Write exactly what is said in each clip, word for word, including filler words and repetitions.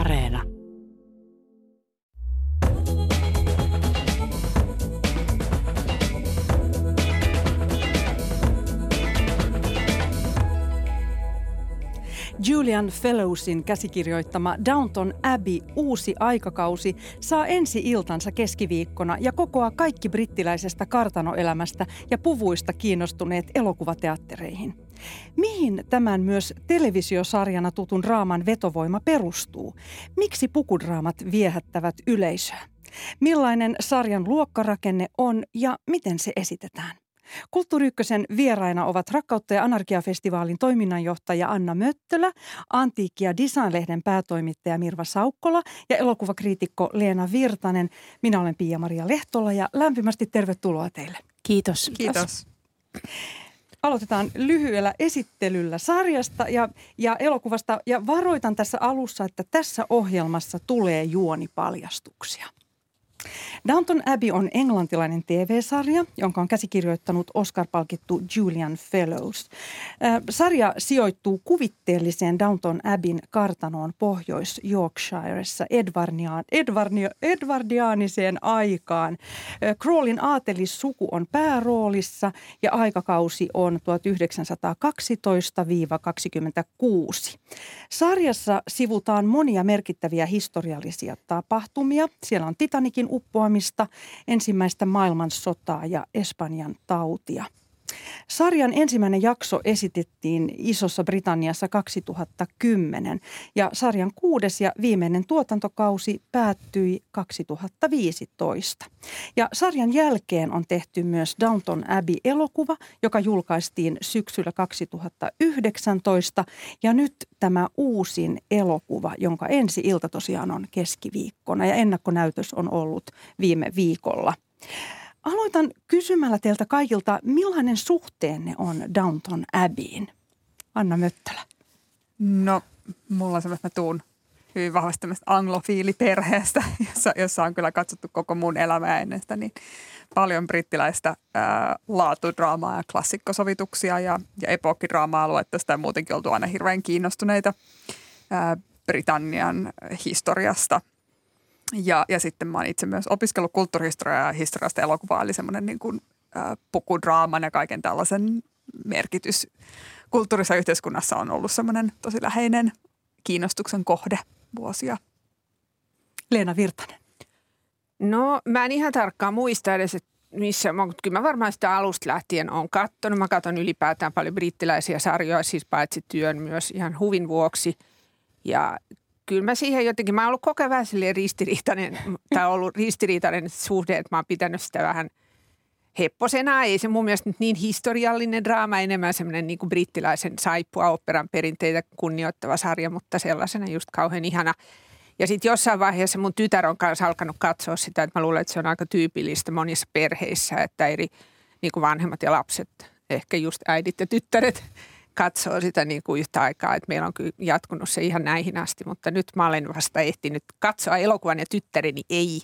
Areena. Julian Fellowesin käsikirjoittama Downton Abbey uusi aikakausi saa ensi iltansa keskiviikkona ja kokoaa kaikki brittiläisestä kartanoelämästä ja puvuista kiinnostuneet elokuvateattereihin. Mihin tämän myös televisiosarjana tutun draaman vetovoima perustuu? Miksi pukudraamat viehättävät yleisöä? Millainen sarjan luokkarakenne on ja miten se esitetään? Kulttuuri Ykkösen vieraina ovat Rakkautta ja Anarkiaa-festivaalin toiminnanjohtaja Anna Möttölä, Antiikki- ja Design-lehden päätoimittaja Mirva Saukkola ja elokuvakriitikko Leena Virtanen. Minä olen Pia-Maria Lehtola ja lämpimästi tervetuloa teille. Kiitos. Kiitos. Aloitetaan lyhyellä esittelyllä sarjasta ja, ja elokuvasta ja varoitan tässä alussa, että tässä ohjelmassa tulee juonipaljastuksia. Downton Abbey on englantilainen T V-sarja, jonka on käsikirjoittanut Oscar-palkittu Julian Fellowes. Äh, sarja sijoittuu kuvitteelliseen Downton Abbeyn kartanoon Pohjois-Yorkshiressa edvarnia, edvardiaaniseen aikaan. Äh, Crowleyn aatelissuku on pääroolissa ja aikakausi on tuhatyhdeksänsataakaksitoista kaksikymmentäkuusi. Sarjassa sivutaan monia merkittäviä historiallisia tapahtumia. Siellä on Titanicin uppoamista, ensimmäistä maailmansotaa ja Espanjan tautia. Sarjan ensimmäinen jakso esitettiin Isossa Britanniassa kaksituhattakymmenen ja sarjan kuudes ja viimeinen tuotantokausi päättyi kaksituhattaviisitoista. Ja sarjan jälkeen on tehty myös Downton Abbey-elokuva, joka julkaistiin syksyllä kaksituhattayhdeksäntoista ja nyt tämä uusin elokuva, jonka ensi ilta tosiaan on keskiviikkona ja ennakkonäytös on ollut viime viikolla. Aloitan kysymällä teiltä kaikilta, millainen suhteenne on Downton Abbeyin? Anna Möttölä. No, mulla on semmoinen, että mä tuun hyvin vahvasti tämmöistä anglofiiliperheestä, jossa, jossa on kyllä katsottu koko mun elämää ennen sitä, niin paljon brittiläistä ää, laatudraamaa ja klassikkosovituksia ja, ja epookkidraama-aluetta. Sitä on muutenkin oltu aina hirveän kiinnostuneita ää, Britannian historiasta. Ja, ja sitten mä oon itse myös opiskellut kulttuurihistoriaa ja historiasta elokuvaa, eli semmoinen niin kuin ä, pukudraaman ja kaiken tällaisen merkitys kulttuurissa yhteiskunnassa on ollut semmoinen tosi läheinen kiinnostuksen kohde vuosia. Leena Virtanen. No mä en ihan tarkkaan muista edes, että missä, mutta kyllä mä varmaan sitä alusta lähtien oon katsonut. Mä katson ylipäätään paljon brittiläisiä sarjoja, siis paitsi työn myös ihan huvin vuoksi ja kyllä mä siihen jotenkin, mä oon ollut koko ajan vähän silleen ristiriitainen, tai ollut ristiriitainen suhde, että mä oon pitänyt sitä vähän hepposena. Ei se mun mielestä nyt niin historiallinen draama, enemmän semmoinen niin kuin brittiläisen saippua-oopperan perinteitä kunnioittava sarja, mutta sellaisena just kauhean ihana. Ja sitten jossain vaiheessa mun tytär on kanssa alkanut katsoa sitä, että mä luulen, että se on aika tyypillistä monissa perheissä, että eri niin kuin vanhemmat ja lapset, ehkä just äidit ja tyttäret, katsoo sitä niin kuin yhtä aikaa, että meillä on kyllä jatkunut se ihan näihin asti, mutta nyt mä olen vasta ehtinyt katsoa elokuvan ja tyttäreni ei.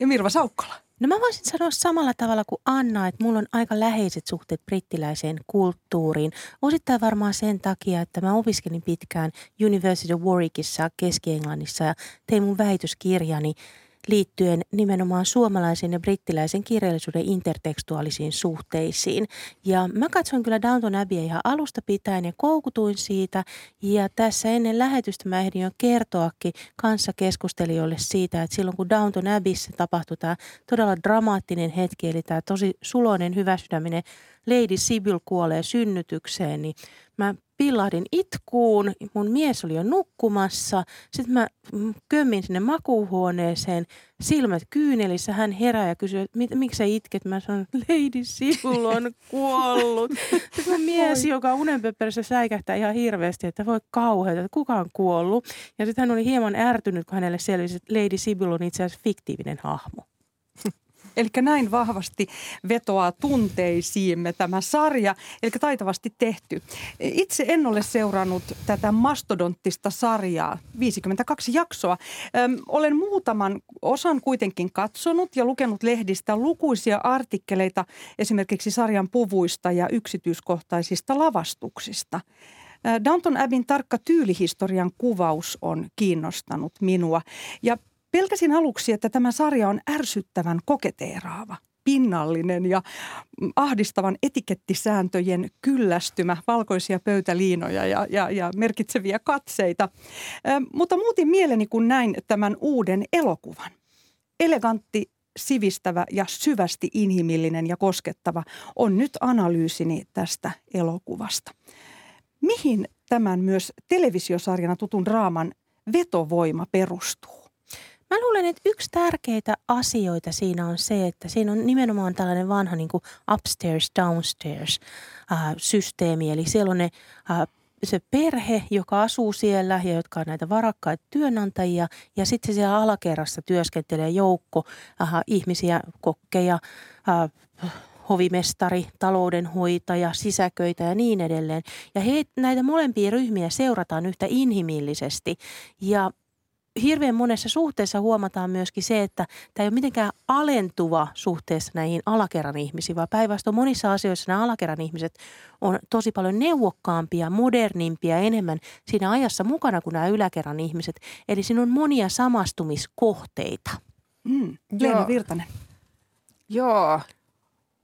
Ja Mirva Saukkola. No mä voisin sanoa samalla tavalla kuin Anna, että mulla on aika läheiset suhteet brittiläiseen kulttuuriin. Osittain varmaan sen takia, että mä opiskelin pitkään University of Warwickissa Keski-Englannissa ja tein mun väitöskirjani liittyen nimenomaan suomalaisen ja brittiläisen kirjallisuuden intertekstuaalisiin suhteisiin. Ja mä katsoin kyllä Downton Abbeya ihan alusta pitäen ja koukutuin siitä. Ja tässä ennen lähetystä mä ehdin jo kertoakin kanssakeskustelijoille siitä, että silloin kun Downton Abbeyssä tapahtui tämä todella dramaattinen hetki, eli tämä tosi suloinen, hyväsydäminen Lady Sibyl kuolee synnytykseen, niin mä pillahdin itkuun, mun mies oli jo nukkumassa, sitten mä kömmin sinne makuuhuoneeseen, silmät kyynelissä, hän herää ja kysyy, että miksi sä itket? Mä sanon, Lady Sibyl on kuollut. Sitten mä mies, joka unenpöppärissä säikähtää ihan hirveästi, että voi kauheeta, että kuka on kuollut. Ja sitten hän oli hieman ärtynyt, kun hänelle selvisi, että Lady Sibyl on itse asiassa fiktiivinen hahmo. Eli näin vahvasti vetoaa tunteisiimme tämä sarja, eli taitavasti tehty. Itse en ole seurannut tätä mastodonttista sarjaa, viisikymmentäkaksi jaksoa. Öm, olen muutaman osan kuitenkin katsonut ja lukenut lehdistä lukuisia artikkeleita esimerkiksi sarjan puvuista ja yksityiskohtaisista lavastuksista. Downton Abbeyn tarkka tyylihistorian kuvaus on kiinnostanut minua ja pelkäsin aluksi, että tämä sarja on ärsyttävän koketeeraava, pinnallinen ja ahdistavan etikettisääntöjen kyllästymä, valkoisia pöytäliinoja ja, ja, ja merkitseviä katseita. Ö, mutta muutin mieleni, kun näin tämän uuden elokuvan. Elegantti, sivistävä ja syvästi inhimillinen ja koskettava on nyt analyysini tästä elokuvasta. Mihin tämän myös televisiosarjana tutun draaman vetovoima perustuu? Mä luulen, että yksi tärkeitä asioita siinä on se, että siinä on nimenomaan tällainen vanha niin kuin upstairs, downstairs äh, systeemi. Eli siellä on ne, äh, se perhe, joka asuu siellä ja jotka on näitä varakkaita työnantajia. Ja sitten siellä alakerrassa työskentelee joukko äh, ihmisiä, kokkeja, äh, hovimestari, taloudenhoitaja, sisäköitä ja niin edelleen. Ja he, näitä molempia ryhmiä seurataan yhtä inhimillisesti ja hirveän monessa suhteessa huomataan myöskin se, että tämä ei ole mitenkään alentuva suhteessa näihin alakerran ihmisiin, vaan päinvastoin monissa asioissa nämä alakerran ihmiset on tosi paljon neuvokkaampia, modernimpia, enemmän siinä ajassa mukana kuin nämä yläkerran ihmiset. Eli siinä on monia samastumiskohteita. Mm. Leena Virtanen. Joo.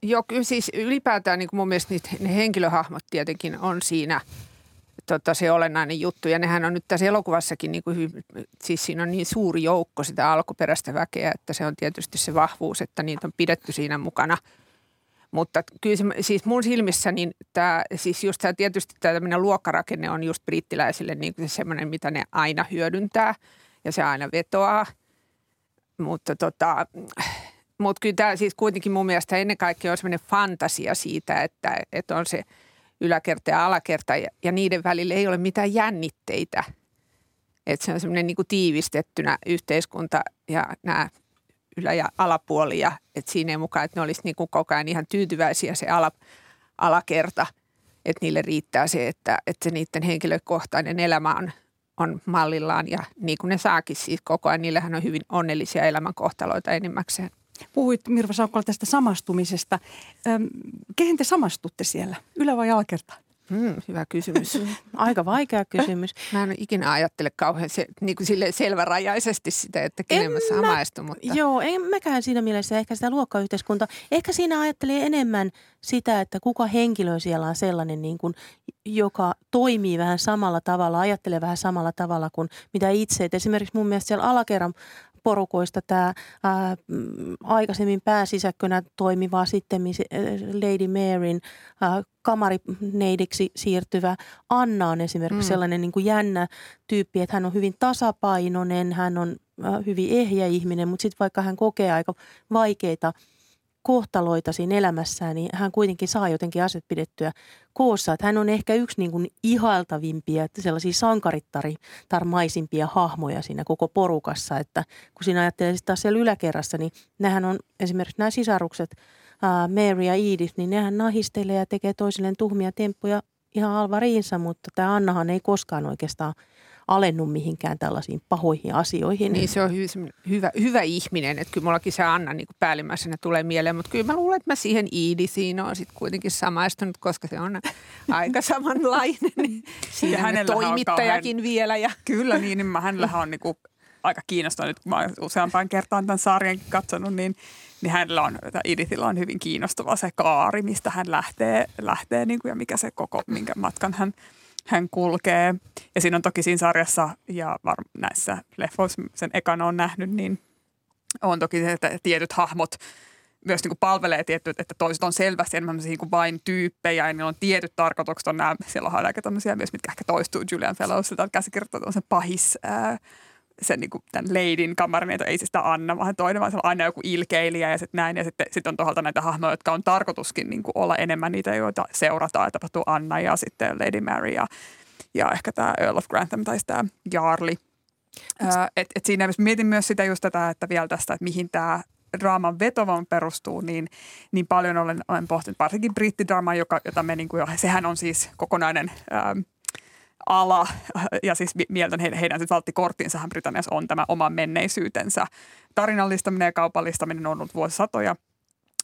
Joo, kyllä siis ylipäätään niin mun mielestä ne henkilöhahmot tietenkin on siinä Totta, se olennainen juttu. Ja nehän on nyt tässä elokuvassakin, niin kuin, siis siinä on niin suuri joukko sitä alkuperäistä väkeä, että se on tietysti se vahvuus, että niitä on pidetty siinä mukana. Mutta kyllä se, siis mun silmissä, niin tämä, siis just tämä tietysti tämä tämmöinen luokkarakenne on just brittiläisille niin kuin se semmoinen, mitä ne aina hyödyntää ja se aina vetoaa. Mutta tota, mut kyllä tämä siis kuitenkin mun mielestä ennen kaikkea on semmoinen fantasia siitä, että, että on se yläkerta ja alakerta ja, ja niiden välillä ei ole mitään jännitteitä. Että se on semmoinen niin kuin tiivistettynä yhteiskunta ja nämä ylä- ja alapuoli. Ja että siinä ei mukaan, että ne olisi niin kuin koko ajan ihan tyytyväisiä se ala, alakerta. Että niille riittää se, että, että se niiden henkilökohtainen elämä on, on mallillaan. Ja niin kuin ne saakin siis koko ajan, niillähän on hyvin onnellisia elämänkohtaloita enimmäkseen. Puhuit Mirva Saukkola tästä samastumisesta. Öm, kehen te samastutte siellä? Ylä- vai alakerta? Mm, hyvä kysymys. Aika vaikea kysymys. Mä en ikinä ajattele kauhean se, niin kuin sille selvärajaisesti sitä, että kenen mä samaistun. Mutta joo, en mäkään siinä mielessä ehkä sitä luokkayhteiskuntaa. Ehkä siinä ajattelee enemmän sitä, että kuka henkilö siellä on sellainen, niin kuin, joka toimii vähän samalla tavalla, ajattelee vähän samalla tavalla kuin mitä itse. Et esimerkiksi mun mielestä siellä alakerran porukoista tämä ää, aikaisemmin pääsisäkkönä toimiva sitten Lady Maryn ää, kamarineidiksi siirtyvä Anna on esimerkiksi mm. sellainen niin kuin jännä tyyppi, että hän on hyvin tasapainoinen, hän on ää, hyvin ehjä ihminen, mutta sitten vaikka hän kokee aika vaikeita kohtaloita siinä elämässään, niin hän kuitenkin saa jotenkin asiat pidettyä koossa. Että hän on ehkä yksi niin kuin ihailtavimpia, sellaisia sankaritarmaisimpia hahmoja siinä koko porukassa. Että kun siinä ajattelee sitten taas siellä yläkerrassa, niin nämähän on esimerkiksi nämä sisarukset, ää, Mary ja Edith, niin nehän nahistelee ja tekee toisilleen tuhmia temppuja ihan alvariinsa, mutta tämä Annahan ei koskaan oikeastaan alennu mihinkään tällaisiin pahoihin asioihin. Niin se on hy- hyvä, hyvä ihminen, että kyllä mullakin se Anna niin kuin päällimmäisenä tulee mieleen, mutta kyllä mä luulen, että mä siihen Edithiin on sitten kuitenkin samaistunut, koska se on aika samanlainen. Siinä toimittajakin kauhean vielä. Ja kyllä niin, niin hänellähän on niin kuin aika kiinnostunut, kun mä oon useampaan kertaan tämän sarjankin katsonut, niin, niin hänellä on, Edithillä on hyvin kiinnostava se kaari, mistä hän lähtee, lähtee niin kuin, ja mikä se koko, minkä matkan hän Hän kulkee, ja siinä on toki siinä sarjassa ja varmaan näissä leffoissa sen ekana on nähnyt, niin on toki se, että tietyt hahmot myös niin kuin palvelee tietyt, että toiset on selvästi enemmän kuin vain tyyppejä, ja niillä on tietyt tarkoitukset, on nämä, siellä on aika tämmöisiä myös, mitkä ehkä toistuu Julian Fellowsilta, että käsikirjoittaa on se pahis, ää, sen niin kuin tämän leidin kamarineita, ei siis sitä Anna, vaan toinen, vaan se on aina joku ilkeilijä ja sitten näin, ja sitten sit on toisaalta näitä hahmoja, jotka on tarkoituskin niin kuin olla enemmän niitä, joita seurataan, ja tapahtuu Anna ja sitten Lady Mary ja, ja ehkä tämä Earl of Grantham tai tämä Jarli. Että et siinä mietin myös sitä just tätä, että vielä tästä, että mihin tämä draaman vetovan perustuu, niin, niin paljon olen, olen pohtinut, varsinkin brittidraamaa, joka, jota me niin kuin jo, sehän on siis kokonainen Ää, ala, ja siis mieltän heidän, heidän valttikorttinsahan Britanniassa on tämä oma menneisyytensä. Tarinallistaminen ja kaupallistaminen on ollut vuosisatoja,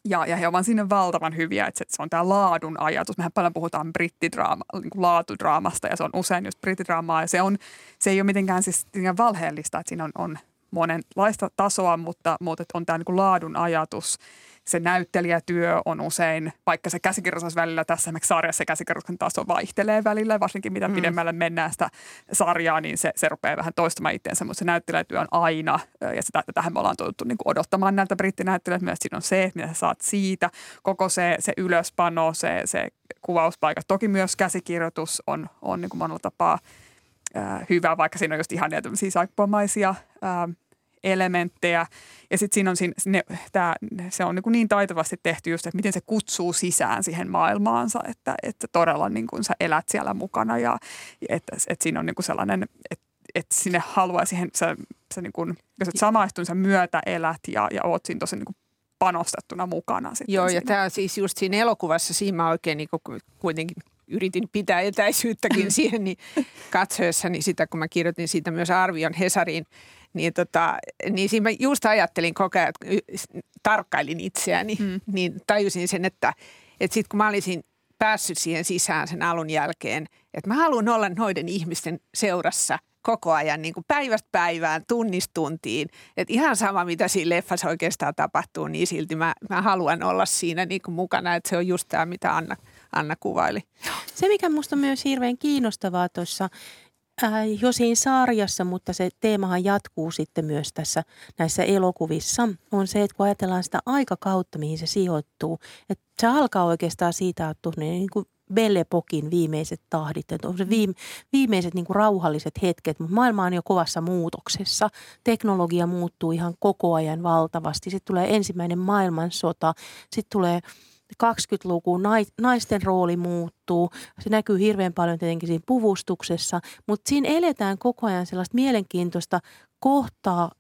Ja, ja he ovat sinne valtavan hyviä, että se on tämä laadun ajatus. Mehän paljon puhutaan brittidraama, niin kuin laatudraamasta, ja se on usein just brittidraamaa. Ja se, on, se ei ole mitenkään siis valheellista, että siinä on, on monenlaista tasoa, mutta, mutta on tämä niin kuin laadun ajatus. Se näyttelijätyö on usein, vaikka se käsikirjoitus välillä tässä esimerkiksi sarjassa, se käsikirjoituksen taso vaihtelee välillä, varsinkin mitä mm. pidemmälle mennään sitä sarjaa, niin se, se rupeaa vähän toistamaan itseensä, mutta se näyttelijätyö on aina, ja sitä, tähän me ollaan toivottu niin odottamaan näiltä brittinäyttelijöiltä, myös siinä on se, että mitä saat siitä, koko se, se ylöspano, se, se kuvauspaikka, toki myös käsikirjoitus on, on niin kuin monella tapaa äh, hyvä, vaikka siinä on just ihania tämmöisiä saippuamaisia äh, elementtejä. Ja sitten siinä on, siinä, ne, tää, se on niin, niin taitavasti tehty just, että miten se kutsuu sisään siihen maailmaansa, että, että todella niin kun sä elät siellä mukana ja että, että siinä on niin kun sellainen, että, että sinne haluaa siihen, sä, sä niin kun, jos et samaistun, sä myötä elät ja, ja oot siinä tosi niin kun panostettuna mukana. Sitten joo, ja tämä on siis just siinä elokuvassa, siinä mä oikein niin kun kuitenkin yritin pitää etäisyyttäkin siihen niin katsoessani sitä, kun mä kirjoitin siitä myös arvion Hesariin, niin, tota, niin siinä mä just ajattelin koko ajan, tarkkailin itseäni, mm. niin tajusin sen, että, että sitten kun mä olisin päässyt siihen sisään sen alun jälkeen, että mä haluan olla noiden ihmisten seurassa koko ajan niin kuin päivästä päivään, tunnista tuntiin. Että ihan sama, mitä siinä leffassa oikeastaan tapahtuu, niin silti mä, mä haluan olla siinä niin kuin mukana, että se on just tämä, mitä Anna, Anna kuvaili. Se, mikä musta on myös hirveän kiinnostavaa tuossa, Äh, jo siinä sarjassa, mutta se teemahan jatkuu sitten myös tässä näissä elokuvissa, on se, että kun ajatellaan sitä aikakautta, mihin se sijoittuu, että se alkaa oikeastaan siitä, että niin kuin Belle Epoquin viimeiset tahdit, että on se viime, viimeiset niin kuin rauhalliset hetket, mutta maailma on jo kovassa muutoksessa. Teknologia muuttuu ihan koko ajan valtavasti. Sitten tulee ensimmäinen maailmansota, sitten tulee kaksikymmentäluku, naisten rooli muuttuu, se näkyy hirveän paljon tietenkin siinä puvustuksessa, mutta siinä eletään koko ajan sellaista mielenkiintoista kohtaa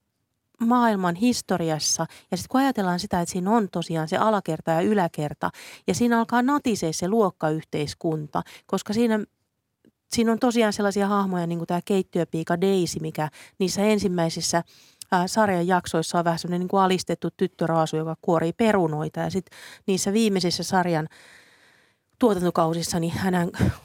maailman historiassa. Ja sitten kun ajatellaan sitä, että siinä on tosiaan se alakerta ja yläkerta, ja siinä alkaa natisee se luokkayhteiskunta, koska siinä siinä on tosiaan sellaisia hahmoja, niin kuin tämä keittiöpiika Daisy, mikä niissä ensimmäisissä sarjan jaksoissa on vähän semmoinen niin kuin alistettu tyttöraasu, joka kuorii perunoita. Ja sitten niissä viimeisissä sarjan tuotantokausissa niin hän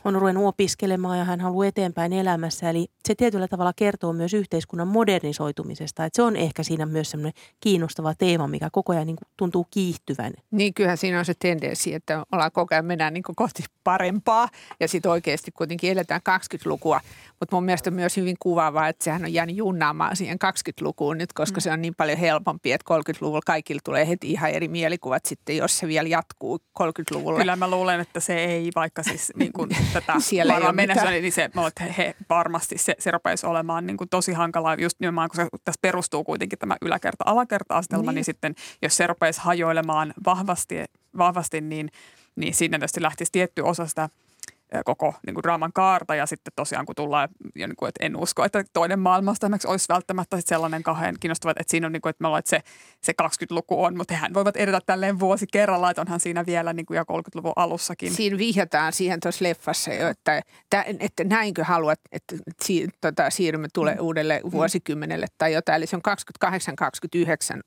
on ruvennut opiskelemaan ja hän haluaa eteenpäin elämässä. Eli se tietyllä tavalla kertoo myös yhteiskunnan modernisoitumisesta. Et se on ehkä siinä myös semmoinen kiinnostava teema, mikä koko ajan niin kuin tuntuu kiihtyvän. Niin kyllähän siinä on se tendenssi, että ollaan koko ajan mennään niin kuin kohti parempaa ja sitten oikeasti kuitenkin eletään kaksikymmentälukua. Mutta mun mielestä on myös hyvin kuvaavaa, että sehän on jäänyt junnaamaan siihen kaksikymmentälukuun nyt, koska se on niin paljon helpompi, että kolmekymmentäluvulla kaikilla tulee heti ihan eri mielikuvat sitten, jos se vielä jatkuu kolmekymmentäluvulla. Kyllä mä luulen, että se ei, vaikka siis niin kuin tätä varmaan mennessä, niin se, he, he, varmasti se, se rupeisi olemaan niin kuin tosi hankalaa just nimenomaan, koska tässä perustuu kuitenkin tämä yläkerta-alakerta-asetelma, niin. niin sitten jos se rupeisi hajoilemaan vahvasti, vahvasti niin, niin siinä tietysti lähtisi tietty osa sitä koko niin kuin draaman kaarta ja sitten tosiaan kun tullaan, ja niin kuin, että en usko, että toinen maailmasta esimerkiksi olisi välttämättä sellainen kahden kiinnostava, että siinä on niin kuin, että me ollaan, että se, se kaksikymmentäluku on, mutta hehän voivat edetä tälleen vuosi kerrallaan, että onhan siinä vielä niin kuin ja kolmekymmentäluvun alussakin. Siinä vihjataan siihen tuossa leffassa jo, että, että näinkö haluat, että si, tota, siirrymme tule uudelle vuosikymmenelle tai jotain, eli se on kaksikymmentäkahdeksan kaksikymmentäyhdeksän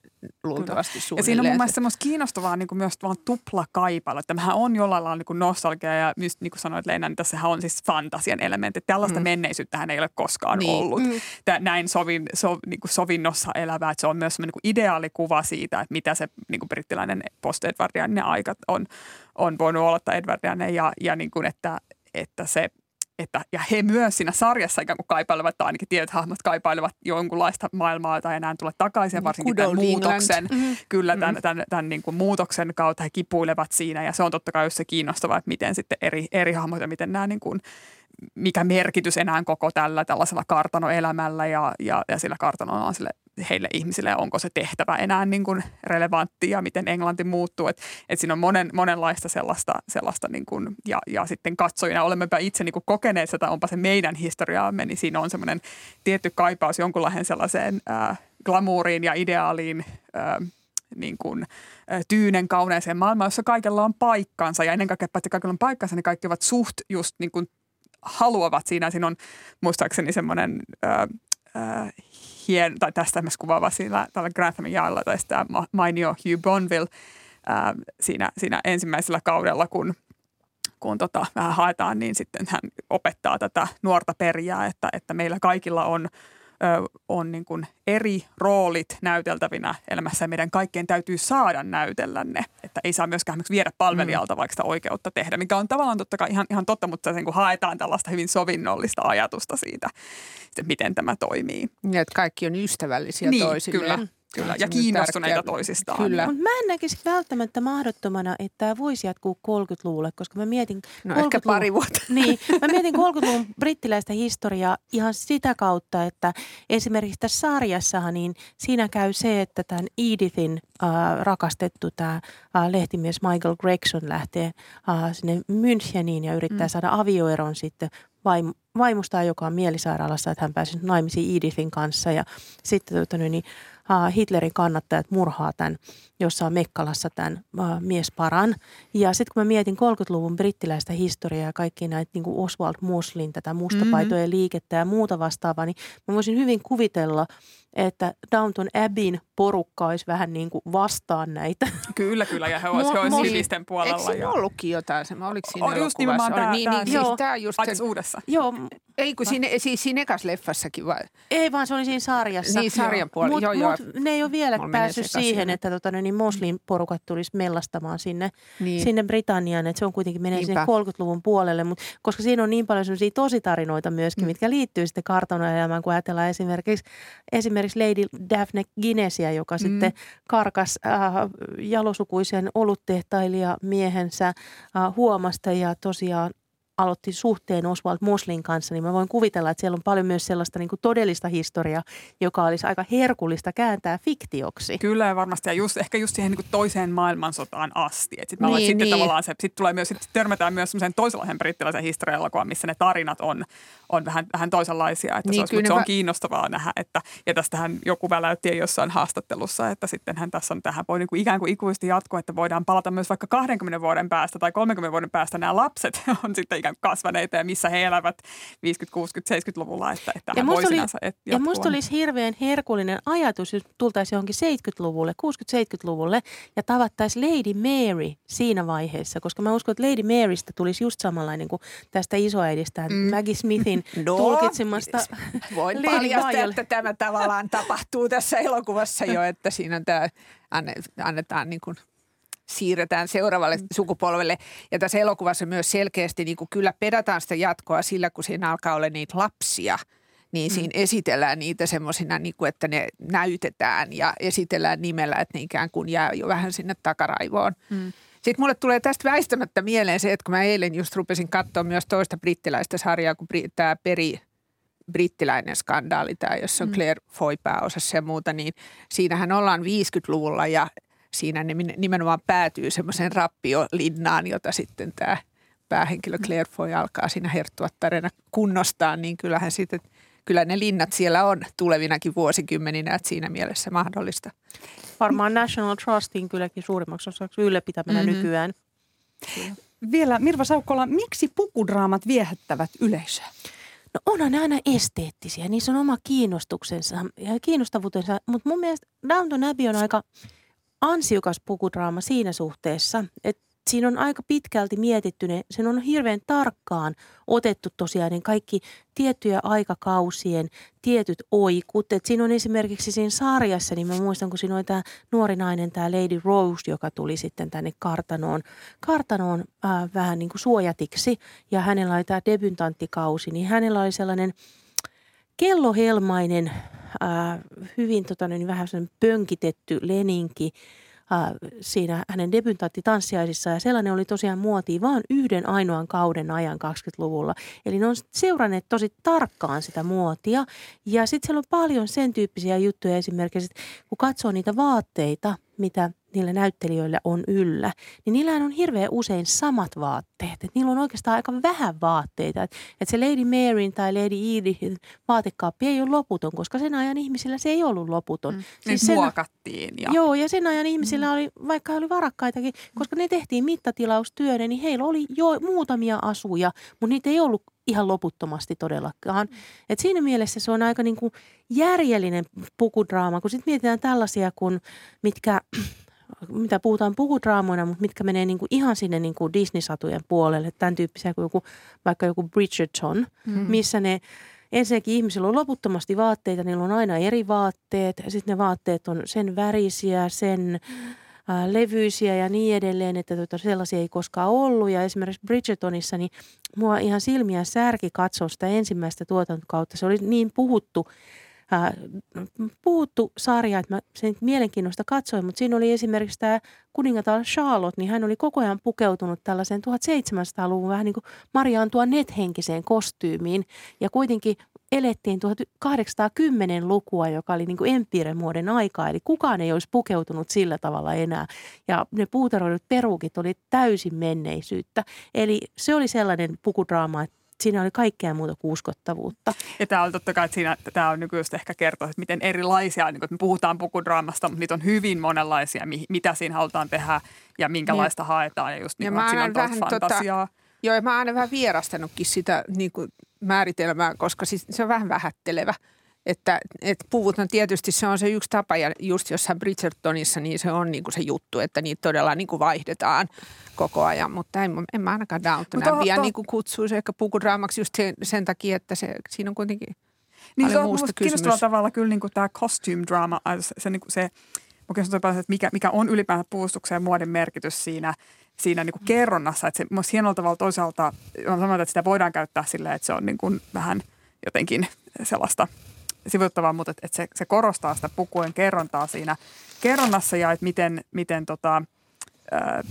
luultavasti suunnilleen. Ja siinä on mun mielestä semmoista kiinnostavaa niin kuin myös vaan tuplakaipailla, että tämähän on jollain lailla niin kuin nostalgia ja myös niin kuin sanoit, niin tässähän on siis fantasian elementti. Tällaista mm. menneisyyttähän ei ole koskaan niin. ollut. Mm. Tää, näin sovin, so, niinku sovinnossa elävää. Et se on myös niinku ideaalikuva siitä, että mitä se niinku brittiläinen post-edwardianinen aika on, on voinut olla, tai edwardianinen, ja, ja niinku, että, että se... Että, ja he myös siinä sarjassa ikään kuin kaipailevat, tai ainakin tietyt hahmot kaipailevat jonkunlaista maailmaa, tai enää tulla takaisin, varsinkin tämän muutoksen, mm-hmm. kyllä, tämän, tämän, tämän niin kuin muutoksen kautta he kipuilevat siinä. Ja se on totta kai just se kiinnostavaa, että miten sitten eri, eri hahmot ja miten nämä, niin kuin, mikä merkitys enää koko tällä tällaisella kartanoelämällä ja, ja, ja sillä kartanolla on sille heille ihmisille, onko se tehtävä enää niin kuin relevantti ja miten Englanti muuttuu. Että et siinä on monen, monenlaista sellaista, sellaista niin kuin, ja, ja sitten katsojina olemmepä itse niin kuin kokeneet sitä, onpa se meidän historiaamme, niin siinä on semmoinen tietty kaipaus jonkunlainen sellaiseen äh, glamuuriin ja ideaaliin äh, niin kuin tyynen kauneeseen maailmaan, jossa kaikella on paikkansa ja ennen kaikkea, että kaikilla on paikkansa, niin kaikki ovat suht just niin kuin haluavat siinä. Siinä on muistaakseni semmoinen... Äh, äh, Hien, tai tästä myös kuvaava sillä tällä Granthamin jaalla, tai sitä mainio Hugh Bonneville ää, siinä, siinä ensimmäisellä kaudella, kun, kun tota, vähän haetaan, niin sitten hän opettaa tätä nuorta perjää, että, että meillä kaikilla on, ö, on niin kuin eri roolit näyteltävinä elämässä. Meidän kaikkien täytyy saada näytellä ne, että ei saa myöskään viedä palvelijalta vaikka sitä oikeutta tehdä, mikä on tavallaan totta kai ihan, ihan totta, mutta sen, kun haetaan tällaista hyvin sovinnollista ajatusta siitä, että miten tämä toimii. Ja että kaikki on ystävällisiä niin, toisilleen. Kyllä. Kyllä, ja kiinnostuneita tärkeä. Toisistaan. Kyllä. Mut mä en näkisi välttämättä mahdottomana, että tämä voisi jatkuu kolmekymmentäluvulle, koska mä mietin... No ehkä pari vuotta. Niin, mä mietin kolmekymmentäluvun brittiläistä historiaa ihan sitä kautta, että esimerkiksi tässä sarjassahan, niin siinä käy se, että tämän Edithin äh, rakastettu tämä äh, lehtimies Michael Gregson lähtee äh, sinne Müncheniin ja yrittää mm. saada avioeron sitten vaimo. Vaimustaa, joka on mielisairaalassa, että hän pääsi naimisiin Edithin kanssa ja sitten tuota, niin, uh, Hitlerin kannattajat murhaa tämän, jossa on Mekkalassa tämän uh, miesparan. Ja sitten kun mä mietin kolmekymmentäluvun brittiläistä historiaa ja kaikki näitä niin kuin Oswald Mosleyn, tätä mustapaitojen liikettä ja muuta vastaavaa, niin mä voisin hyvin kuvitella, että Downton Abbeyn porukka olisi vähän niin kuin vastaan näitä. Kyllä, kyllä, ja he olisivat Mo- sinisten puolella. Eikö siinä ollutkin jotain? Oliko siinä on just elokuvassa? Tämä, oli, tämä, niin, joo, tämä just sen, uudessa. Joo. Ei, kun siinä, siis siinä ekas leffassakin vai? Ei, vaan se oli siinä sarjassa. Niin, sarjan puolella. Mut, joo, joo. Mut ne ei ole vielä mulla päässyt siihen, että tota, niin Moslin porukat tulisi mellastamaan sinne, niin. sinne Britanniaan. Että se on kuitenkin menee Niinpä. sinne kolmekymmentäluvun puolelle. Mut, koska siinä on niin paljon sellaisia tositarinoita myöskin, mm. mitkä liittyy sitten kartanoelämään, kun ajatellaan esimerkiksi, esimerkiksi Lady Daphne Ginesia, joka mm. sitten karkasi äh, jalosukuisen oluttehtailia miehensä äh, huomasta ja tosiaan aloitti suhteen Oswald Mosleyn kanssa, niin mä voin kuvitella, että siellä on paljon myös sellaista niin kuin todellista historiaa, joka olisi aika herkullista kääntää fiktioksi. Kyllä varmasti, ja just, ehkä just siihen niin kuin toiseen maailmansotaan asti. Et sit mä niin, aloin, niin. Sitten tavallaan se, sit tulee myös, sit törmätään myös semmoiseen toisenlaisen brittiläisen historiaelokuvaan, missä ne tarinat on, on vähän, vähän toisenlaisia. Että niin, se, olisi, kyllä, se on va- kiinnostavaa nähdä, että, ja tästähän joku väläytti jossain haastattelussa, että sittenhän tässä on tähän, voi niin kuin ikään kuin ikuisesti jatkoa, että voidaan palata myös vaikka kaksikymmentä vuoden päästä tai kolmenkymmenen vuoden päästä nämä lapset on sitten ikään kuin kasvaneita ja missä he elävät viisikymmentä-, kuusikymmentä-, seitsemänkymmentäluvulla. Että, että ja musta, oli, sinänsä, että ja musta olisi hirveän herkullinen ajatus, jos tultaisiin johonkin seitsemänkymmentäluvulle, kuusikymmentä-seitsemänkymmentäluvulle ja tavattaisiin Lady Mary siinä vaiheessa, koska mä uskon, että Lady Marystä tulisi just samanlainen kuin tästä isoäidistään mm. Maggie Smithin no, tulkitsemasta. Voin paljastaa, että tämä tavallaan tapahtuu tässä elokuvassa jo, että siinä tämä annetaan niin kuin siirretään seuraavalle sukupolvelle. Ja tässä elokuvassa myös selkeästi niin kuin kyllä pedataan sitä jatkoa sillä, kun siinä alkaa olla niitä lapsia, niin siinä mm. esitellään niitä semmoisina, niin kuin että ne näytetään ja esitellään nimellä, että ne ikään kuin jää jo vähän sinne takaraivoon. Mm. Sitten mulle tulee tästä väistämättä mieleen se, että kun mä eilen just rupesin katsoa myös toista brittiläistä sarjaa, kun tämä peri... brittiläinen skandaali tämä, jossa on Claire Foy pääosassa ja muuta, niin siinähän ollaan viisikymmentäluvulla ja siinä nimenomaan päätyy semmoiseen rappiolinnaan, jota sitten tämä päähenkilö Claire Foy alkaa siinä herttuattarena kunnostaa, niin kyllähän sitten, kyllä ne linnat siellä on tulevinakin vuosikymmeninä, että siinä mielessä mahdollista. Varmaan National Trustin kylläkin suurimmaksi osaksi ylläpitämänä mm-hmm. nykyään. Kyllä. Vielä Mirva Saukkola, miksi pukudraamat viehättävät yleisöä? No onhan ne aina esteettisiä, niissä on oma kiinnostuksensa ja kiinnostavuutensa, mutta mun mielestä Downton Abbey on aika ansiokas pukudraama siinä suhteessa, että siinä on aika pitkälti mietitty ne, sen on hirveän tarkkaan otettu tosiaan niin kaikki tiettyjä aikakausien tietyt oikut. Et siinä on esimerkiksi siinä sarjassa, niin mä muistan, kun siinä oli tämä nuori nainen, tämä Lady Rose, joka tuli sitten tänne kartanoon, kartanoon äh, vähän niin kuin suojatiksi. Ja hänellä oli tämä debyytanttikausi, niin hänellä oli sellainen kellohelmainen, äh, hyvin tota, niin vähän sellainen pönkitetty leninki siinä hänen debyytanssiaisissa ja sellainen oli tosiaan muotia vaan yhden ainoan kauden ajan kaksikymmentäluvulla. Eli ne on seuranneet tosi tarkkaan sitä muotia ja sitten siellä on paljon sen tyyppisiä juttuja esimerkiksi, kun katsoo niitä vaatteita, mitä niillä näyttelijöillä on yllä, niin niillähän on hirveän usein samat vaatteet. Et niillä on oikeastaan aika vähän vaatteita. Että et se Lady Maryn tai Lady Edithin vaatekaappi ei ole loputon, koska sen ajan ihmisillä se ei ollut loputon. Mm. Siis ne sen, muokattiin. Ja. Joo, ja sen ajan ihmisillä oli, vaikka he oli varakkaitakin, koska ne tehtiin mittatilaustyönä, niin heillä oli jo muutamia asuja, mutta niitä ei ollut ihan loputtomasti todellakaan. Et siinä mielessä se on aika niinku järjellinen pukudraama, kun sitten mietitään tällaisia, kun mitkä mitä puhutaan pukudraamoina, mutta mitkä menee niin kuin ihan sinne niin kuin Disney-satujen puolelle. Tämän tyyppisiä kuin joku, vaikka joku Bridgerton, mm. missä ne ensinnäkin ihmisillä on loputtomasti vaatteita, niillä on aina eri vaatteet. Sitten ne vaatteet on sen värisiä, sen ää, levyisiä ja niin edelleen, että tuota, sellaisia ei koskaan ollut. Ja esimerkiksi Bridgertonissa, niin mua ihan silmiä särki katsoa sitä ensimmäistä tuotantokautta. Se oli niin puhuttu. puhuttu sarja, että mä sen mielenkiinnosta katsoin, mutta siinä oli esimerkiksi tämä kuningatar Charlotte, niin hän oli koko ajan pukeutunut tällaiseen seitsemäntoistasataluvun vähän niin kuin Maria Antoinette-henkiseen kostyymiin, ja kuitenkin elettiin kahdeksantoistasataa kymmenen lukua, joka oli niin kuin empiiremuoden aikaa, eli kukaan ei olisi pukeutunut sillä tavalla enää, ja ne puuteroidut peruukit oli täysin menneisyyttä, eli se oli sellainen pukudraama, että siinä oli kaikkea muuta kuin uskottavuutta. Ja tämä on totta kai, että siinä, tämä on just ehkä kertoa, että miten erilaisia, niin me puhutaan pukudraamasta, mutta niitä on hyvin monenlaisia, mitä siinä halutaan tehdä ja minkälaista niin haetaan. Ja just niin, että siinä on tuolta fantasiaa. Tota, joo, mä oon aina vähän vierastanutkin sitä niin kuin määritelmää, koska siis se on vähän vähättelevä. Että et puvut on tietysti, se on se yksi tapa, ja just jossain Bridgertonissa, niin se on niinku se juttu, että niitä todella niinku vaihdetaan koko ajan. Mutta en, en mä ainakaan Downton Abbeyä niinku kutsuisi ehkä pukudraamaksi just sen, sen takia, että se, siinä on kuitenkin niin paljon muusta kysymys. Kiinnostavalla tavalla kyllä niinku tämä costume drama, se, se, se että mikä, mikä on ylipäänsä puustuksen ja muodin merkitys siinä, siinä niinku kerronnassa. Että se on hienolla tavalla toisaalta, on sanotaan, että sitä voidaan käyttää silleen, että se on niinku vähän jotenkin sellaista sivuuttavaa, mutta että se, se korostaa sitä pukujen kerrontaa siinä kerronnassa ja että miten, miten, tota, ää,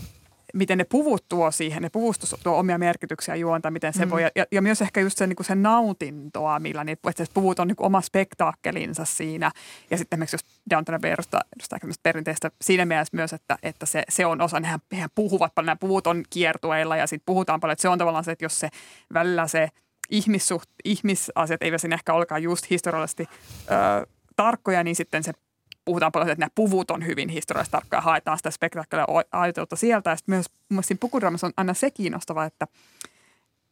miten ne puvut tuo siihen, ne puvustus tuo omia merkityksiä juonta, miten se mm-hmm. voi, ja, ja myös ehkä just se, niin kuin se nautintoa, millä niitä, että puvut on niin kuin oma spektaakkelinsa siinä, ja sitten esimerkiksi jos Downton Abbey edustaa, edustaa perinteistä siinä mielessä myös, että, että se, se on osa, nehän, nehän puhuvat paljon, nämä puvut on kiertueilla ja siitä puhutaan paljon, että se on tavallaan se, että jos se välillä se Ihmissuht, ihmisasiat eivät sen ehkä olekaan just historiallisesti ö, tarkkoja, niin sitten se puhutaan paljon, että nämä puvut on hyvin historiallisesti tarkkoja, haetaan sitä spektaakkelia aitoutta sieltä. Ja sitten myös, myös siinä pukudraamassa on aina se kiinnostava, että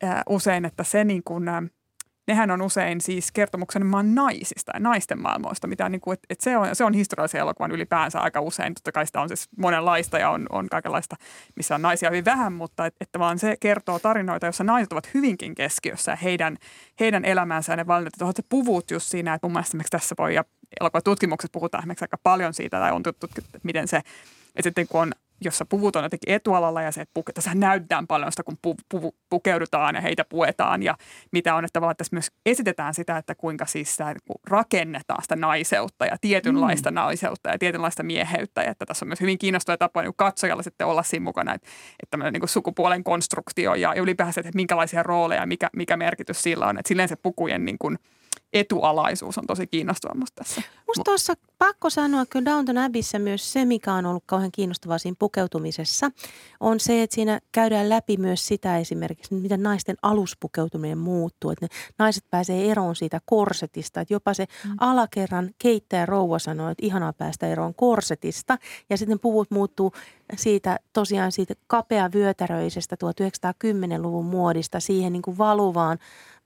ö, usein, että se niin kuin, ö, nehän on usein siis kertomuksen maan naisista ja naisten maailmoista, mitä niin kuin, että et se on, se on historiallisen elokuvan ylipäänsä aika usein. Totta kai sitä on siis monenlaista ja on, on kaikenlaista, missä on naisia hyvin vähän, mutta et, että vaan se kertoo tarinoita, jossa naiset ovat hyvinkin keskiössä heidän, heidän elämänsä ja ne valinnat. Että se puvut just siinä, että mun mielestä tässä voi, ja elokuvatutkimukset puhutaan esimerkiksi aika paljon siitä, tai on tutkittu, miten se, että sitten kun on, jossa puvut on jotenkin etualalla ja se, että puke, tässä näytetään paljon sitä, kun pu, pu, pukeudutaan ja heitä puetaan ja mitä on, että tavallaan tässä myös esitetään sitä, että kuinka siis sitä rakennetaan sitä naiseutta ja tietynlaista mm. naiseutta ja tietynlaista mieheyttä. Ja että tässä on myös hyvin kiinnostava tapa niin katsojalla sitten olla siinä mukana, että, että tämmöinen niin sukupuolen konstruktio ja ylipäänsä, että minkälaisia rooleja ja mikä, mikä merkitys sillä on. Että silleen se pukujen niin kuin etualaisuus on tosi kiinnostavaa musta tässä. Musta tuossa pakko sanoa, että kyllä Downton Abbeyssä myös se, mikä on ollut kauhean kiinnostavaa siinä pukeutumisessa, on se, että siinä käydään läpi myös sitä esimerkiksi, miten naisten aluspukeutuminen muuttuu. Että ne naiset pääsee eroon siitä korsetista. Että jopa se mm. alakerran keittäjä rouva sanoo, että ihanaa päästä eroon korsetista. Ja sitten puvut muuttuu siitä tosiaan siitä kapea vyötäröisestä tuhatyhdeksänsataakymmenluvun muodista siihen niin kuin valuvaan,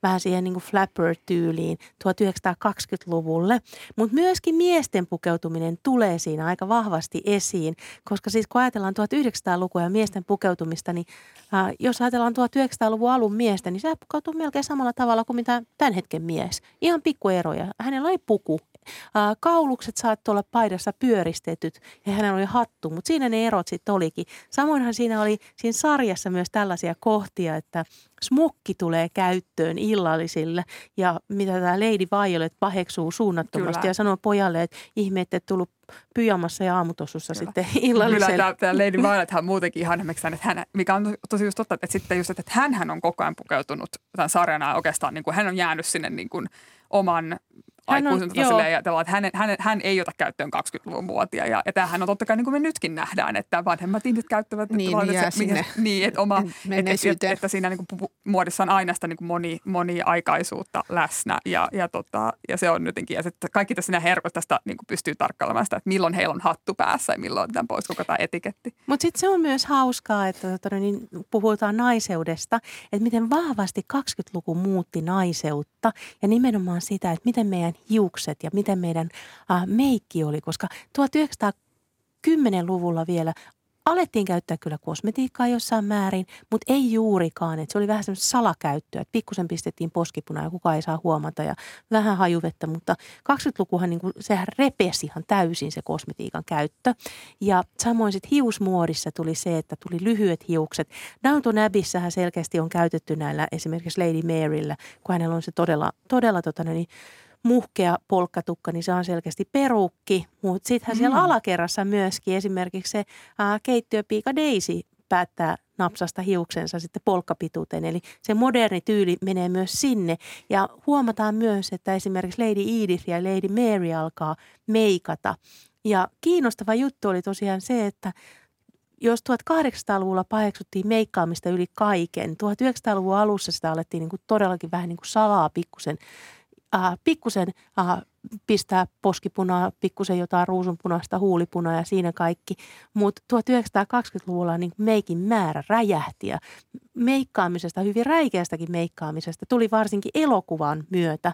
vähän siihen niin kuin flapper-tyyliin tuhatyhdeksänsataakaksikymmentäluvulle. Mutta myöskin miesten pukeutuminen tulee siinä aika vahvasti esiin, koska siis kun ajatellaan tuhatyhdeksänsataalukua ja miesten pukeutumista, niin ää, jos ajatellaan tuhatyhdeksänsataaluvun alun miestä, niin se pukeutuu melkein samalla tavalla kuin mitä tämän hetken mies. Ihan pikkueroja. Hänellä oli puku. Ää, kaulukset saattoi olla paidassa pyöristetyt ja hänellä oli hattu, mutta siinä ne erot sitten olikin. Samoinhan siinä oli siinä sarjassa myös tällaisia kohtia, että smokki tulee käyttöön illallisille ja mitä tämä Lady Violet paheksuu suunnattomasti Kyllä. ja sanoo pojalle, että ihme, ettei tullut pyjamassa ja aamutosussa Kyllä. sitten illalliselle. Kyllä, tämä Lady Violethan muutenkin ihan hämmäksään, että hän, mikä on tosi just totta, että sitten just, että hänhän on koko ajan pukeutunut tämän sarjana oikeastaan, niin kuin hän on jäänyt sinne niin kuin oman aikuisen silleen ajatellaan, että hän, hän, hän ei ota käyttöön kaksikymmentäluvun muotia. Ja, ja tämähän on totta kai, niin kuin me nytkin nähdään, että vanhemmat ihmiset käyttävät. Niin, että, että, se, niin, että, oma, että, että, että siinä niin kuin muodissa on aina sitä niin kuin moni, moniaikaisuutta läsnä. Ja, ja, tota, ja se on jotenkin, ja sitten kaikki tässä herkut tästä niin kuin pystyy tarkkailemaan sitä, että milloin heillä on hattu päässä ja milloin tämän pois koko tämä etiketti. Mutta sitten se on myös hauskaa, että niin puhutaan naiseudesta, että miten vahvasti kaksikymmentäluku muutti naiseutta ja nimenomaan sitä, että miten meidän hiukset ja miten meidän äh, meikki oli, koska tuhatyhdeksänsataakymmenen kymmenluvulla vielä alettiin käyttää kyllä kosmetiikkaa jossain määrin, mutta ei juurikaan. Et se oli vähän semmoista salakäyttöä, että pikkusen pistettiin poskipuna ja kukaan ei saa huomata ja vähän hajuvettä. Mutta kaksikymmentälukuhan niin kuin, sehän repesi ihan täysin se kosmetiikan käyttö. Ja samoin sitten hiusmuodissa tuli se, että tuli lyhyet hiukset. Downton Abbeysähän selkeästi on käytetty näillä esimerkiksi Lady Maryllä, kun hänellä on se todella, todella tota niin, muhkea polkkatukka, niin se on selkeästi peruukki, mutta sittenhän siellä mm. alakerrassa myöskin esimerkiksi se ää, keittiöpiika Daisy päättää napsasta hiuksensa sitten polkkapituuteen. Eli se moderni tyyli menee myös sinne ja huomataan myös, että esimerkiksi Lady Edith ja Lady Mary alkaa meikata. Ja kiinnostava juttu oli tosiaan se, että jos tuhatkahdeksansataaluvulla paheksuttiin meikkaamista yli kaiken, tuhatyhdeksänsataaluvun alussa sitä alettiin niin kuin todellakin vähän niin kuin salaa pikkusen Äh, pikkusen äh, pistää poskipunaa, pikkusen jotain ruusunpunaista, huulipunaa ja siinä kaikki. Mutta tuhatyhdeksänsataakaksikymmentäluvulla niin meikin määrä räjähti ja meikkaamisesta, hyvin räikeästäkin meikkaamisesta tuli varsinkin elokuvan myötä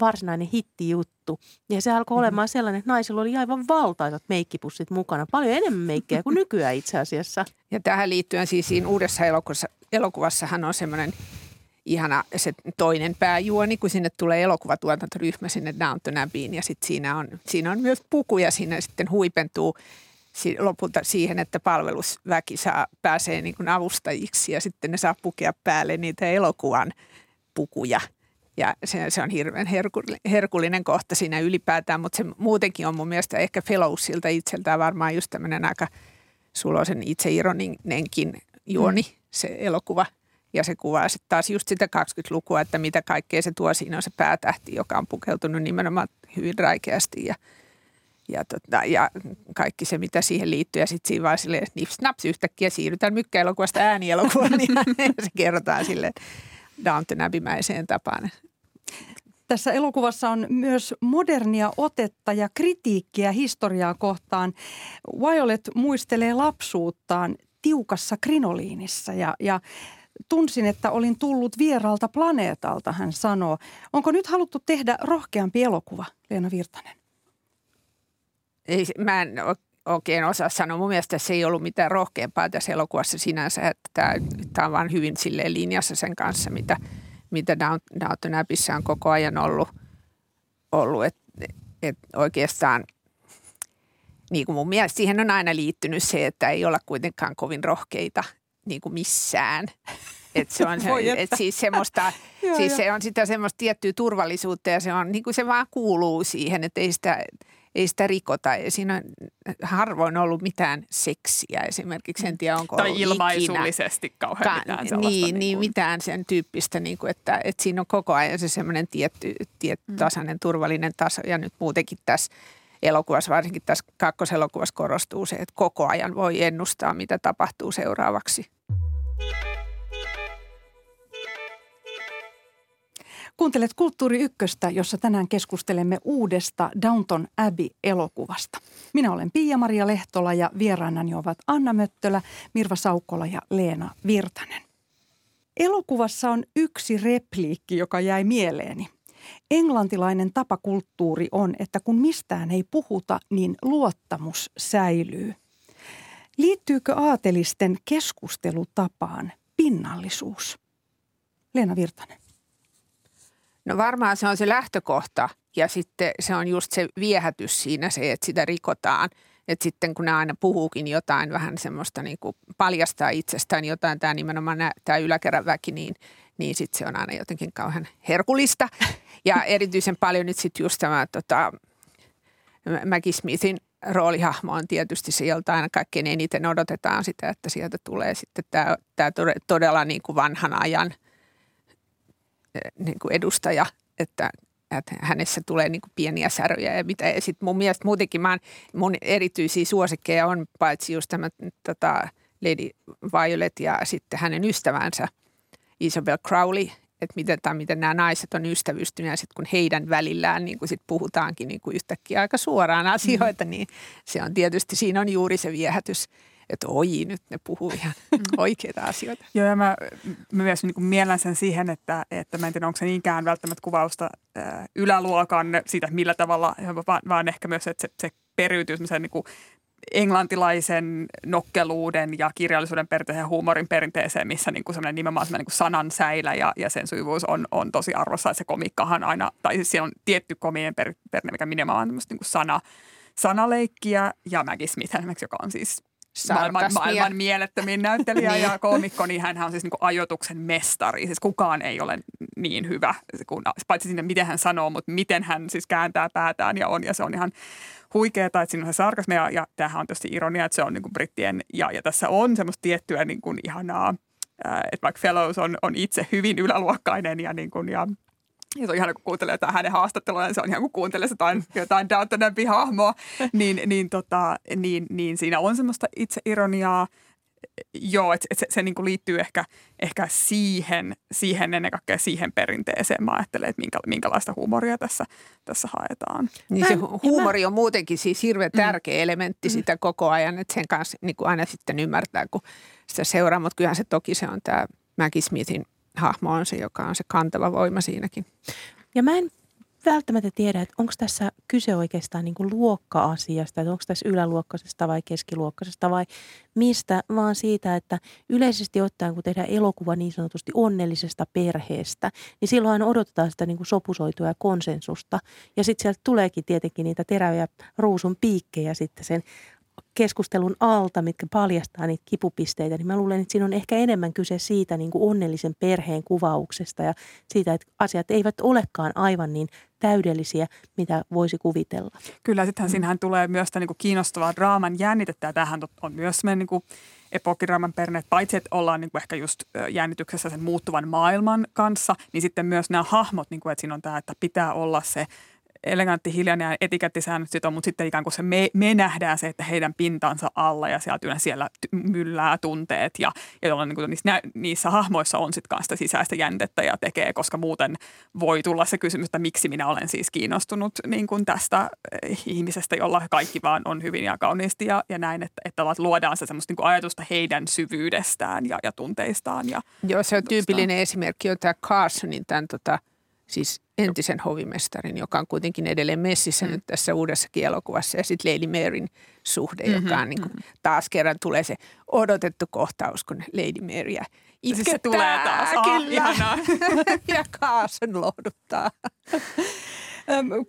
varsinainen hittijuttu. Ja se alkoi olemaan sellainen, että naisilla oli aivan valtaisat meikkipussit mukana. Paljon enemmän meikkejä kuin nykyään itse asiassa. Ja tähän liittyen siis siinä uudessa elokuvassa, elokuvassahan on semmoinen ihana se toinen pääjuoni, kun sinne tulee elokuvatuotantoryhmä sinne Downton Abbeyin ja sitten siinä on, siinä on myös puku ja siinä sitten huipentuu lopulta siihen, että palvelusväki saa, pääsee niin kuin avustajiksi ja sitten ne saa pukea päälle niitä elokuvan pukuja. Ja se, se on hirveän herkullinen kohta siinä ylipäätään, mutta se muutenkin on mun mielestä ehkä Fellowesilta itseltään varmaan just tämmöinen aika suloisen itseironinenkin juoni, mm. se elokuva. Ja se kuvaa sitten taas just sitä kaksikymmentälukua, että mitä kaikkea se tuo. Siinä on se päätähti, joka on pukeutunut nimenomaan hyvin räikeästi ja, ja, tota, ja kaikki se, mitä siihen liittyy. Ja sitten siinä vaan silleen, nips, naps, yhtäkkiä siirrytään mykkäelokuvasta äänielokuvaan. Ja se kerrotaan silleen Downton Abbey-mäiseen tapaan. Tässä elokuvassa on myös modernia otetta ja kritiikkiä historiaa kohtaan. Violet muistelee lapsuuttaan tiukassa krinoliinissa ja... ja tunsin, että olin tullut vieraalta planeetalta, hän sanoo. Onko nyt haluttu tehdä rohkeampi elokuva, Leena Virtanen? Ei, mä en oikein osaa sanoa. Mun mielestä se ei ollut mitään rohkeampaa tässä elokuvassa sinänsä. Tämä on vaan hyvin silleen linjassa sen kanssa, mitä, mitä Downton Abbeyssä on koko ajan ollut. ollut. Et, et oikeastaan niin kuin mun mielestä siihen on aina liittynyt se, että ei olla kuitenkaan kovin rohkeita niin kuin missään. Et se on, et siis semmoista, siis se on sitä semmoista tiettyä turvallisuutta ja se on, niin kuin se vaan kuuluu siihen, että ei sitä, ei sitä rikota. Ja siinä on harvoin ollut mitään seksiä esimerkiksi, en tiedä onko tai ollut ilmaisullisesti ikinä kauhean mitään sellaista. Niin, niin, niin mitään sen tyyppistä, niin kuin, että, että siinä on koko ajan se semmoinen tietty, tietty mm. tasainen, turvallinen taso ja nyt muutenkin tässä elokuvassa, varsinkin tässä kakkoselokuvassa korostuu se, että koko ajan voi ennustaa, mitä tapahtuu seuraavaksi. Kuuntelet Kulttuuri Ykköstä, jossa tänään keskustelemme uudesta Downton Abbey-elokuvasta. Minä olen Pia-Maria Lehtola ja vieraanani ovat Anna Möttölä, Mirva Saukkola ja Leena Virtanen. Elokuvassa on yksi repliikki, joka jäi mieleeni. Englantilainen tapakulttuuri on, että kun mistään ei puhuta, niin luottamus säilyy. Liittyykö aatelisten keskustelutapaan pinnallisuus? Leena Virtanen. No varmaan se on se lähtökohta ja sitten se on just se viehätys siinä se, että sitä rikotaan. Että sitten kun ne aina puhuukin jotain vähän semmoista niin kuin paljastaa itsestään jotain, tämä nimenomaan tämä yläkerän väki, niin niin sitten se on aina jotenkin kauhean herkullista. Ja erityisen paljon nyt sitten just tämä tota, Maggie Smithin roolihahmo on tietysti se, jolta aina kaikkein eniten odotetaan sitä, että sieltä tulee sitten tämä, tämä todella niin kuin vanhan ajan niin kuin edustaja, että, että hänessä tulee niin kuin pieniä säröjä ja mitä. Ja sitten mun mielestä muutenkin mä, mun erityisiä suosikkeja on paitsi just tämä tota, Lady Violet ja sitten hänen ystävänsä Isabel Crowley, että miten, tai miten nämä naiset on ystävystyneet ja sitten kun heidän välillään niin kun sit puhutaankin niin kun yhtäkkiä aika suoraan asioita, mm. niin se on tietysti, siinä on juuri se viehätys, että oi nyt ne puhuu ihan mm. oikeita asioita. Joo ja mä, mä myös niin kun miellän sen siihen, että, että mä en tiedä onko se niinkään välttämättä kuvausta äh, yläluokan siitä millä tavalla, vaan, vaan ehkä myös, että se, se periytyy semmoiseen niin kun englantilaisen nokkeluuden ja kirjallisuuden perinteeseen ja huumorin perinteeseen, missä niin kuin semmoinen nimenomaan semmoinen niin kuin sanansäilä ja, ja sen sujuvuus on, on tosi arvossa. Ja se komiikkahan aina, tai siis siellä on tietty komien perinne, mikä nimenomaan on tämmöistä niin kuin sana, sanaleikkiä ja Maggie Smith, joka on siis maailman, maailman mielettömin näyttelijä niin. ja koomikko, niin hänhän on siis niin kuin ajoituksen mestari. Siis kukaan ei ole niin hyvä, paitsi sinne miten hän sanoo, mutta miten hän siis kääntää päätään ja on, ja se on ihan huikeaa, että siinä on se sarkasmia ja, ja tämähän on tietysti ironia, että se on niin kuin brittien, ja, ja tässä on semmoista tiettyä niin kuin ihanaa, että vaikka Fellowes on, on itse hyvin yläluokkainen ja niin kuin, ja ja se on ihana, kun kuuntelee jotain hänen haastattelua, ja se on ihan, kun kuuntelee jotain, jotain Downton Abbey-hahmoa, niin, niin, tota, niin, niin siinä on semmoista itseironiaa. Joo, että et se, se niinku liittyy ehkä, ehkä siihen, siihen ennen kaikkea siihen perinteeseen. Mä ajattelen, että minkä, minkälaista huumoria tässä, tässä haetaan. Niin se huumori on muutenkin siis hirveän tärkeä mm. elementti sitä koko ajan, että sen kanssa niinku aina sitten ymmärtää, kun sitä seuraa. Mutta kyllähän se toki se on tämä Maggie Smithin hahmo on se, joka on se kantava voima siinäkin. Ja mä en välttämättä tiedä, että onko tässä kyse oikeastaan niin kuin luokka-asiasta, että onko tässä yläluokkaisesta vai keskiluokkaisesta vai mistä, vaan siitä, että yleisesti ottaen, kun tehdään elokuva niin sanotusti onnellisesta perheestä, niin silloin odotetaan sitä niin kuin sopusoitua ja konsensusta. Ja sitten sieltä tuleekin tietenkin niitä teräviä ruusun piikkejä sitten sen keskustelun alta, mitkä paljastaa niitä kipupisteitä, niin mä luulen, että siinä on ehkä enemmän kyse siitä niin kuin onnellisen perheen kuvauksesta ja siitä, että asiat eivät olekaan aivan niin täydellisiä, mitä voisi kuvitella. Kyllä, sittenhän mm. siinähän tulee myös tämä niin kuin kiinnostavaa draaman jännitettä, ja tämähän on myös meidän niin kuin epookkidraaman perinne, paitsi että ollaan niin kuin ehkä just jännityksessä sen muuttuvan maailman kanssa, niin sitten myös nämä hahmot, niin kuin, että siinä on tämä, että pitää olla se elegantti, hiljainen ja etikettisäännöt sit on, mutta sitten ikään kuin se me, me nähdään se, että heidän pintansa alla ja siellä, siellä myllää tunteet ja, ja jolla niin niissä, niissä hahmoissa on sitten kanssa sitä sisäistä jäntettä ja tekee, koska muuten voi tulla se kysymys, että miksi minä olen siis kiinnostunut niin kuin tästä ihmisestä, jolla kaikki vaan on hyvin ja kauniisti ja, ja näin, että, että luodaan se semmoista niin kuin ajatusta heidän syvyydestään ja, ja tunteistaan. Ja joo, se on tyypillinen esimerkki, on tämä Carsonin tämän tota, siis entisen hovimestarin, joka on kuitenkin edelleen messissä mm. nyt tässä uudessakin elokuvassa. Ja sitten Lady Maryn suhde, mm-hmm, joka on niin kuin, taas kerran tulee se odotettu kohtaus, kun Lady Maryä itkettää. Se tulee taas. Ah, ja Carson lohduttaa.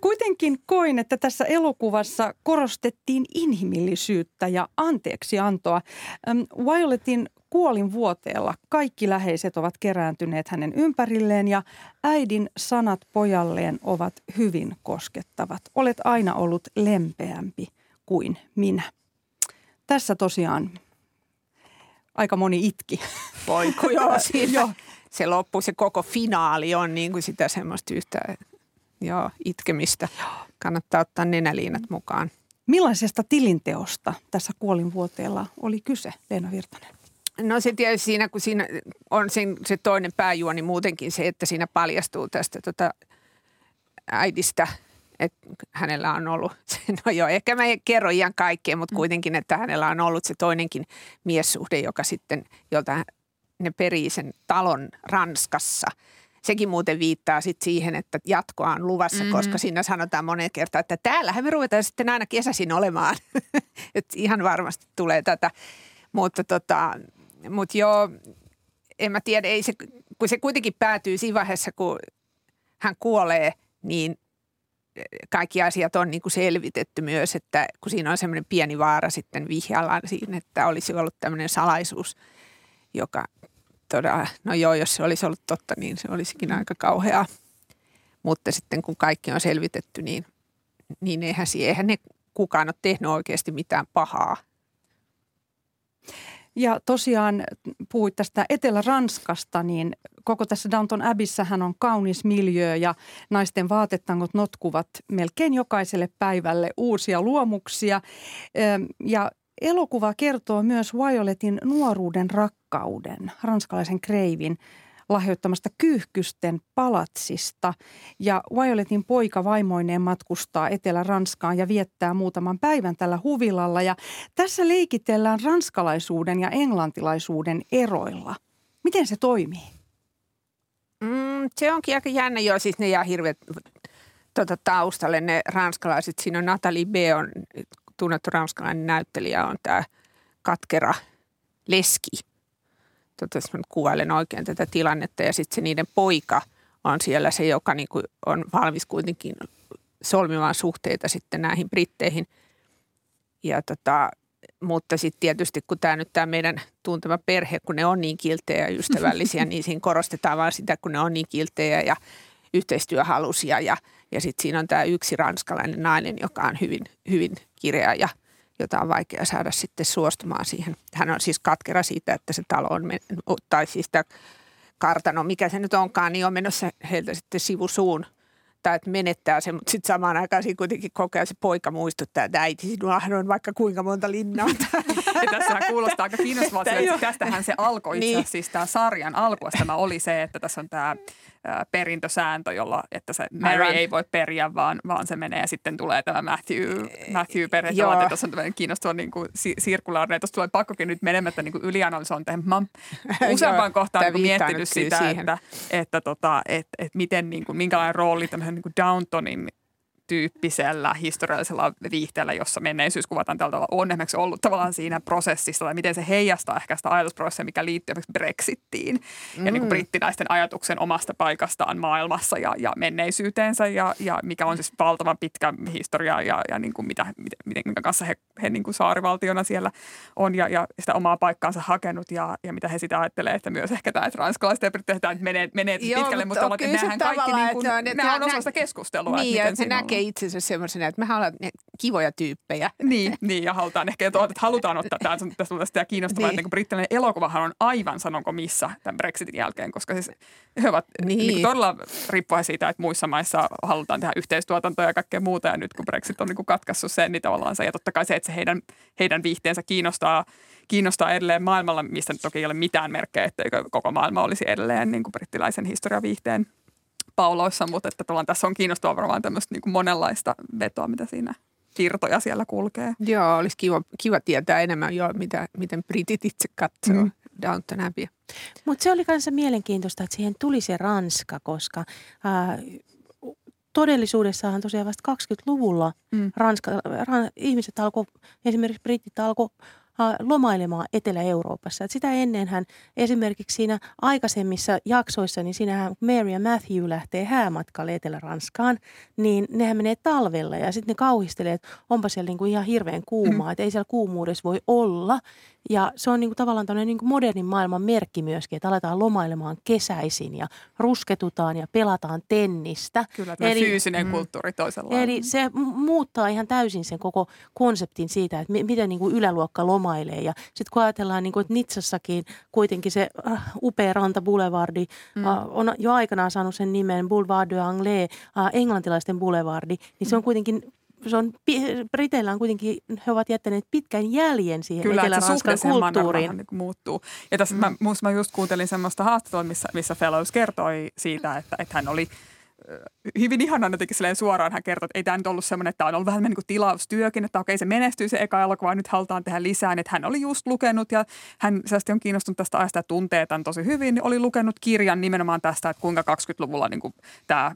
Kuitenkin koin, että tässä elokuvassa korostettiin inhimillisyyttä ja anteeksiantoa. Violetin kuolinvuoteella kaikki läheiset ovat kerääntyneet hänen ympärilleen ja äidin sanat pojalleen ovat hyvin koskettavat. Olet aina ollut lempeämpi kuin minä. Tässä tosiaan aika moni itki. Voi kun joo, siinä se loppu, se koko finaali on niin kuin sitä semmoista yhtä joo, itkemistä. Kannattaa ottaa nenäliinat mukaan. Millaisesta tilinteosta tässä kuolinvuoteella oli kyse, Leena Virtanen? No se tietysti siinä, kun siinä on sen, se toinen pääjuoni muutenkin se, että siinä paljastuu tästä tota, äidistä, että hänellä on ollut, no joo, ehkä mä kerron ihan kaikkea, mutta kuitenkin, että hänellä on ollut se toinenkin miessuhde, joka sitten, jolta ne perii sen talon Ranskassa. Sekin muuten viittaa sit siihen, että jatkoa on luvassa, mm-hmm. koska siinä sanotaan moneen kertaan, että täällähän me ruvetaan sitten aina kesäisin olemaan, että ihan varmasti tulee tätä. Mutta tota, mut joo, en mä tiedä, ei se, kun se kuitenkin päätyy siinä vaiheessa, kun hän kuolee, niin kaikki asiat on niin kuin selvitetty myös, että kun siinä on semmoinen pieni vaara sitten vihjalla siinä, että olisi ollut tämmöinen salaisuus, joka todella, no joo, jos se olisi ollut totta, niin se olisikin aika kauheaa. Mutta sitten kun kaikki on selvitetty, niin, niin eihän, siihen, eihän ne kukaan ole tehnyt oikeasti mitään pahaa. Ja tosiaan puhuit tästä Etelä-Ranskasta, niin koko tässä Downton Abbeysähän on kaunis miljöö ja naisten vaatetangot notkuvat melkein jokaiselle päivälle uusia luomuksia. Ja elokuva kertoo myös Violetin nuoruuden rakkauden, ranskalaisen kreivin lahjoittamasta Kyyhkysten palatsista. Ja Violetin poika vaimoineen matkustaa Etelä-Ranskaan ja viettää muutaman päivän tällä huvilalla. Ja tässä leikitellään ranskalaisuuden ja englantilaisuuden eroilla. Miten se toimii? Mm, se onkin aika jännä. Joo, siis ne jää hirveät tuota, taustalle ne ranskalaiset. Siinä on Nathalie B. on tunnettu ranskalainen näyttelijä on tämä katkera leski. Tota, jos mä nyt kuvailen oikein tätä tilannetta. Ja sitten se niiden poika on siellä se, joka niin kuin on valmis kuitenkin solmimaan suhteita sitten näihin britteihin. Ja tota, mutta sitten tietysti, kun tämä nyt tämä meidän tuntema perhe, kun ne on niin kiltejä ja ystävällisiä, niin siinä korostetaan vaan sitä, kun ne on niin kiltejä ja yhteistyöhalusia. Ja, ja sitten siinä on tämä yksi ranskalainen nainen, joka on hyvin, hyvin kireä ja jota on vaikea saada sitten suostumaan siihen. Hän on siis katkera siitä, että se talo on mennyt, tai siis tämä kartano, mikä se nyt onkaan, niin on menossa heiltä sitten sivusuun. Tai että menettää sen, mutta sitten samaan aikaan siinä kuitenkin koko ajan se poika muistuttaa, että äiti, sinullahan on vaikka kuinka monta linnaa. Ja tässähän kuulostaa aika kiinnostavalta, että tästähän se alkoi itse asiassa. Siis tämä sarjan alkuessa tämä oli se, että tässä on tämä perintösääntö, jolla, että se Mary ei voi periä, vaan, vaan se menee ja sitten tulee tämä Matthew, Matthew perhe. Tässä on tämmöinen kiinnostava niin sirkulaarinen. Tuossa tulee pakkokin nyt menemättä niin ylianalysointiin. Mä oon useampaan kohtaan niin miettinyt sitä, siihen. että, että, tota, että, että miten, niin kuin, minkälainen rooli tämmöisen niin Downtonin tyyppisellä historiallisella viihteellä, jossa menneisyys kuvataan tällä tavalla, on esimerkiksi ollut tavallaan siinä prosessissa, tai miten se heijastaa ehkä sitä ajatusprosessia, mikä liittyy esimerkiksi Brexittiin mm. ja niin kuin brittinäisten ajatuksen omasta paikastaan maailmassa ja, ja menneisyyteensä, ja, ja mikä on siis valtavan pitkä historia, ja, ja niin kuin mitä, miten, miten kanssa he, he niin kuin saarivaltiona siellä on, ja, ja sitä omaa paikkaansa hakenut, ja, ja mitä he sitä ajattelee, että myös ehkä tämä, että ranskalaiset ja brittiläiset menee, menee Joo, pitkälle, mutta, mutta on, nämähän kaikki niin kuin, on, nämä on osa sitä keskustelua, niin, että miten siinä itsensä semmoisena, että mehän ollaan kivoja tyyppejä. Niin, niin ja halutaan ehkä, että halutaan ottaa tämä, tässä on tästä kiinnostavaa, niin. Että brittiläinen elokuvahan on aivan sanonko missä tämän Brexitin jälkeen, koska siis he ovat niin. Niin todella riippuen siitä, että muissa maissa halutaan tehdä yhteistuotantoja ja kaikkea muuta, ja nyt kun Brexit on niin katkaissut sen, niin tavallaan se, ja totta kai se, että se heidän, heidän viihteensä kiinnostaa, kiinnostaa edelleen maailmalla, mistä toki ei ole mitään merkkejä, että koko maailma olisi edelleen niin kuin brittiläisen historiaviihteen pauloissa, mutta että tässä on kiinnostavaa varmaan tämmöistä niin monenlaista vetoa, mitä siinä virtoja siellä kulkee. Joo, olisi kiva, kiva tietää enemmän, joo, mitä, miten britit itse katsoo mm. Downton Abbey. Mutta se oli kanssa mielenkiintoista, että siihen tuli se Ranska, koska ää, todellisuudessahan tosiaan vasta kaksikymmentäluvulla mm. Ranska, ran, ihmiset alkoi, esimerkiksi britit alkoi lomailemaan Etelä-Euroopassa. Et sitä ennenhän esimerkiksi siinä aikaisemmissa jaksoissa, niin siinähän Mary ja Matthew lähtee häämatkalle Etelä-Ranskaan, niin nehän menee talvella ja sitten ne kauhistelee, että onpa siellä niinku ihan hirveän kuumaa, että ei siellä kuumuudessa voi olla. Ja se on niinku tavallaan tämmöinen niinku modernin maailman merkki myöskin, että aletaan lomailemaan kesäisin ja rusketutaan ja pelataan tennistä. Kyllä, tämä fyysinen mm, kulttuuri toisenlainen. Eli se muuttaa ihan täysin sen koko konseptin siitä, että miten niinku yläluokka lomailee. Ja sitten kun ajatellaan, niinku, että Nitsassakin kuitenkin se äh, upea ranta Boulevardi mm. äh, on jo aikanaan saanut sen nimen Boulevard de Angle, äh, englantilaisten boulevardi, niin se on kuitenkin... Se on, Briteillä on kuitenkin, he ovat jättäneet pitkän jäljen siihen Etelä-Ranskan kulttuuriin. Niin muuttuu. Ja tässä mm. mä, mä just kuuntelin semmoista haastattelua, missä, missä Fellowes kertoi siitä, että, että hän oli hyvin ihanaa jotenkin silleen suoraan. Hän kertoi, että ei tämä nyt ollut semmoinen, että tämä on ollut vähän niin kuin tilaustyökin, että okei se menestyy se eka elokuva, nyt halutaan tehdä lisää. Että hän oli just lukenut ja hän selvästi on kiinnostunut tästä ajasta ja tuntee tämän tosi hyvin. Oli lukenut kirjan nimenomaan tästä, että kuinka kaksikymmentäluvulla niin kuin tämä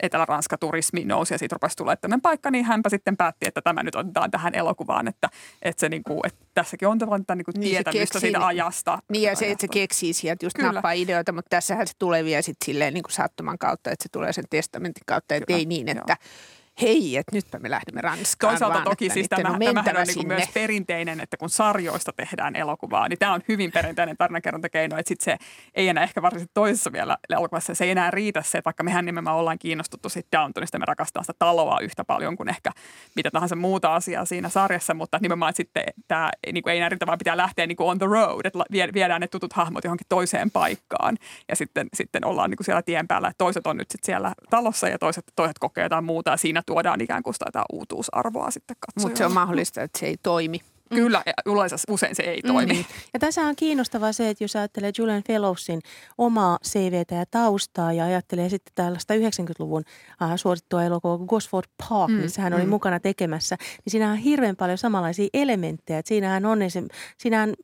Etelä-Ranska turismi nousi ja siitä rupesi tulemaan tämmöinen paikka, niin hänpä sitten päätti, että tämä nyt otetaan tähän elokuvaan, että, että, se niin kuin, että tässäkin on tavallaan niin kuin niin tietämystä siitä ajasta. Niin ja se, ajasta. Että se keksii sieltä just Kyllä. nappaa ideoita, mutta tässähän se tulee vielä sitten silleen niin kuin sattuman kautta, että se tulee sen testamentin kautta, että ei niin, että Joo. hei, että nytpä me lähdemme Ranskaan. Toisaalta vaan, toki siis tämä on, tämähän on niin myös perinteinen, että kun sarjoista tehdään elokuvaa, niin tämä on hyvin perinteinen tarinankerrontakeino, että sitten se ei enää ehkä varsinkin toisessa vielä elokuvassa, se ei enää riitä se, että vaikka mehän nimenomaan ollaan kiinnostuttu siitä Downtonista, me rakastaa sitä taloa yhtä paljon kuin ehkä mitä tahansa muuta asiaa siinä sarjassa, mutta nimenomaan sitten tämä niin kuin ei enää riitä, vaan pitää lähteä niin kuin on the road, että viedään ne tutut hahmot johonkin toiseen paikkaan ja sitten, sitten ollaan niin kuin siellä tien päällä, että toiset on nyt sitten siellä talossa ja toiset, toiset kokee jotain muuta ja siinä tuodaan ikään kuin sitä jotain uutuusarvoa sitten katsomaan. Mutta se on mahdollista, että se ei toimi. Kyllä, yleensä usein se ei toimi. Mm. Ja tässä on kiinnostavaa se, että jos ajattelee Julian Fellowsin omaa C V:tä ja taustaa ja ajattelee sitten tällaista yhdeksänkymmentäluvun äh, suosittua elokuvaa Gosford Park, mm. missä hän oli mm. mukana tekemässä, niin siinä on hirveän paljon samanlaisia elementtejä. Että siinähän on, esim, siinähän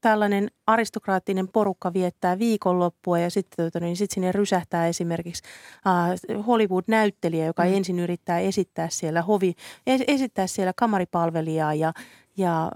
tällainen aristokraattinen porukka viettää viikonloppua ja sitten tota, niin sit sinne rysähtää esimerkiksi äh, Hollywood-näyttelijä, joka mm. ensin yrittää esittää siellä hovi, es, esittää siellä kamaripalvelijaa ja Ja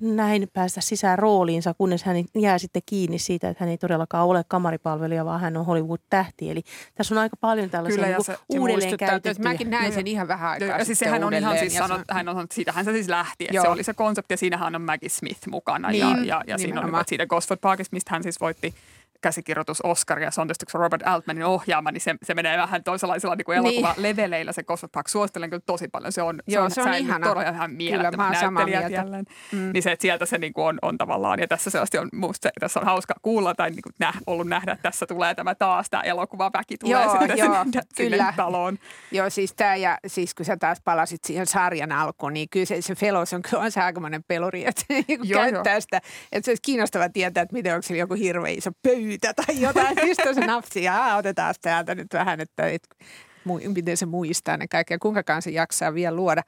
näin päästä sisään rooliinsa, kunnes hän jää sitten kiinni siitä, että hän ei todellakaan ole kamaripalvelija, vaan hän on Hollywood-tähti. Eli tässä on aika paljon tällaisia kyllä, niinku se, uudelleen se käytettyjä. Mäkin näin sen ihan vähän aikaa sitten siis sehän on ihan siis sanot, hän on sanonut, siitähän se siis lähti, että joo. Se oli se konsepti ja siinähän on Maggie Smith mukana. Niin, ja ja, ja siinä on siitä Gosford Parkista, mistä hän siis voitti käsikirjoitus Oscaria, se on tietysti Robert Altmanin ohjaama, niin se, se menee vähän toisenlaisella niin kuin elokuvaleveillä se Gosford Park. Suosittelen kyllä tosi paljon. Se on, joo, se on, se on todella ihan mielettömän näyttelijät jälleen. Mm. Niin se, että sieltä se niin kuin on, on tavallaan, ja tässä sellaista on, musta, tässä on hauska kuulla tai niin kuin nä, ollut nähdä, että tässä tulee tämä taas, tämä elokuvaväki tulee joo, sitten joo, sinne, sinne taloon. Joo, siis tämä, ja siis kun sä taas palasit siihen sarjan alkuun, niin kyllä se, se Fellowes on, on se aikamoinen peluri, että se niin joo, käyttää joo. sitä. Että se olisi kiinnostava tietää, että miten onko se joku hirveä iso pöytä tai jotain, mistä se napsi, jaa, otetaan täältä nyt vähän, että et, mu- miten se muistaa ne kaikki ja kuinkakaan se jaksaa vielä luoda.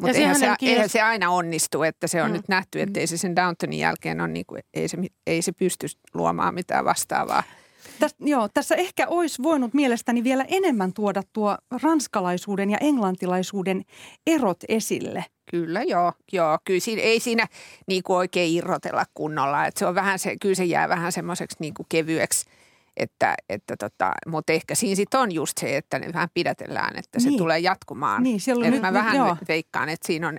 Mutta eihän, eihän se aina onnistu, että se on mm. nyt nähty, että mm. ei se sen Downtonin jälkeen ole, niin kuin, ei, se, ei se pysty luomaan mitään vastaavaa. Täs, joo, tässä ehkä olisi voinut mielestäni vielä enemmän tuoda tuo ranskalaisuuden ja englantilaisuuden erot esille. Kyllä joo, joo. Kyllä siinä, ei siinä niinku oikein irrotella kunnolla. Et se on vähän se, kyllä se jää vähän semmoiseksi niinku kevyeksi, että, että tota, mutta ehkä siinä sitten on just se, että ne vähän pidätellään, että se niin. tulee jatkumaan. Niin, siellä on nyt, mä vähän joo. veikkaan, että siinä on,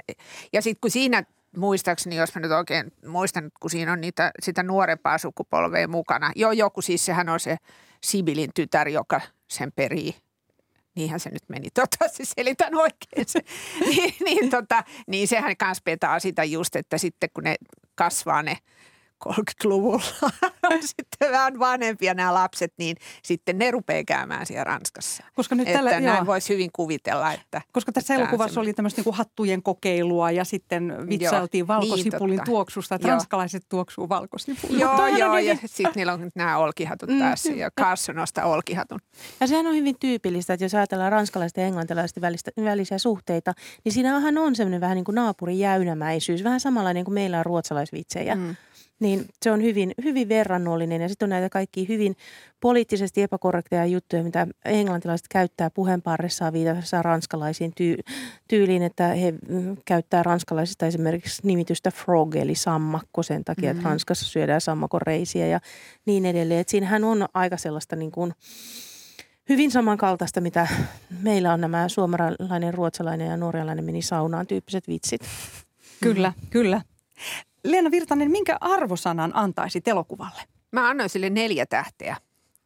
ja sitten kun siinä muistaakseni, jos mä nyt oikein muistan, kun siinä on niitä, sitä nuorempaa sukupolvea mukana. Joo, joku siis sehän on se Sibylin tytär, joka sen perii. Niinhän se nyt meni, toivottavasti selitän oikein se. niin, niin, tota, niin sehän kanssa petaa sitä just, että sitten kun ne kasvaa ne kolmekymmentäluvulla sitten vähän vanhempia nämä lapset, niin sitten ne rupeaa käymään siellä Ranskassa. Koska nyt tällä, että näin voisi hyvin kuvitella, että... Koska tässä elokuvassa oli tämmöistä niinku hattujen kokeilua ja sitten vitsailtiin joo, valkosipulin niin, tuoksusta, että joo. ranskalaiset tuoksuu valkosipulin. Joo, joo, ja sitten niillä on nämä olkihatut mm, tässä ja Carson ostaa olkihatun. Ja sehän on hyvin tyypillistä, että jos ajatellaan ranskalaisten ja englantilaisten välistä, välisiä suhteita, niin siinähän on semmoinen vähän niin kuin naapurijäynämäisyys, vähän samanlainen kuin meillä on ruotsalaisvitsejä. Mm. Niin se on hyvin, hyvin verrannollinen ja sitten on näitä kaikkia hyvin poliittisesti epäkorrekteja juttuja, mitä englantilaiset käyttää puheenparressaan viitassa ranskalaisiin tyy- tyyliin, että he käyttää ranskalaisista esimerkiksi nimitystä frog eli sammakko sen takia, mm-hmm. että Ranskassa syödään sammakoreisiä ja niin edelleen. Et siinähän on aika sellaista niin kuin hyvin samankaltaista, mitä meillä on nämä suomalainen, ruotsalainen ja norjalainen meni saunaan tyyppiset vitsit. Kyllä, mm-hmm. kyllä. Leena Virtanen, minkä arvosanan antaisit elokuvalle? Mä annoin sille neljä tähteä.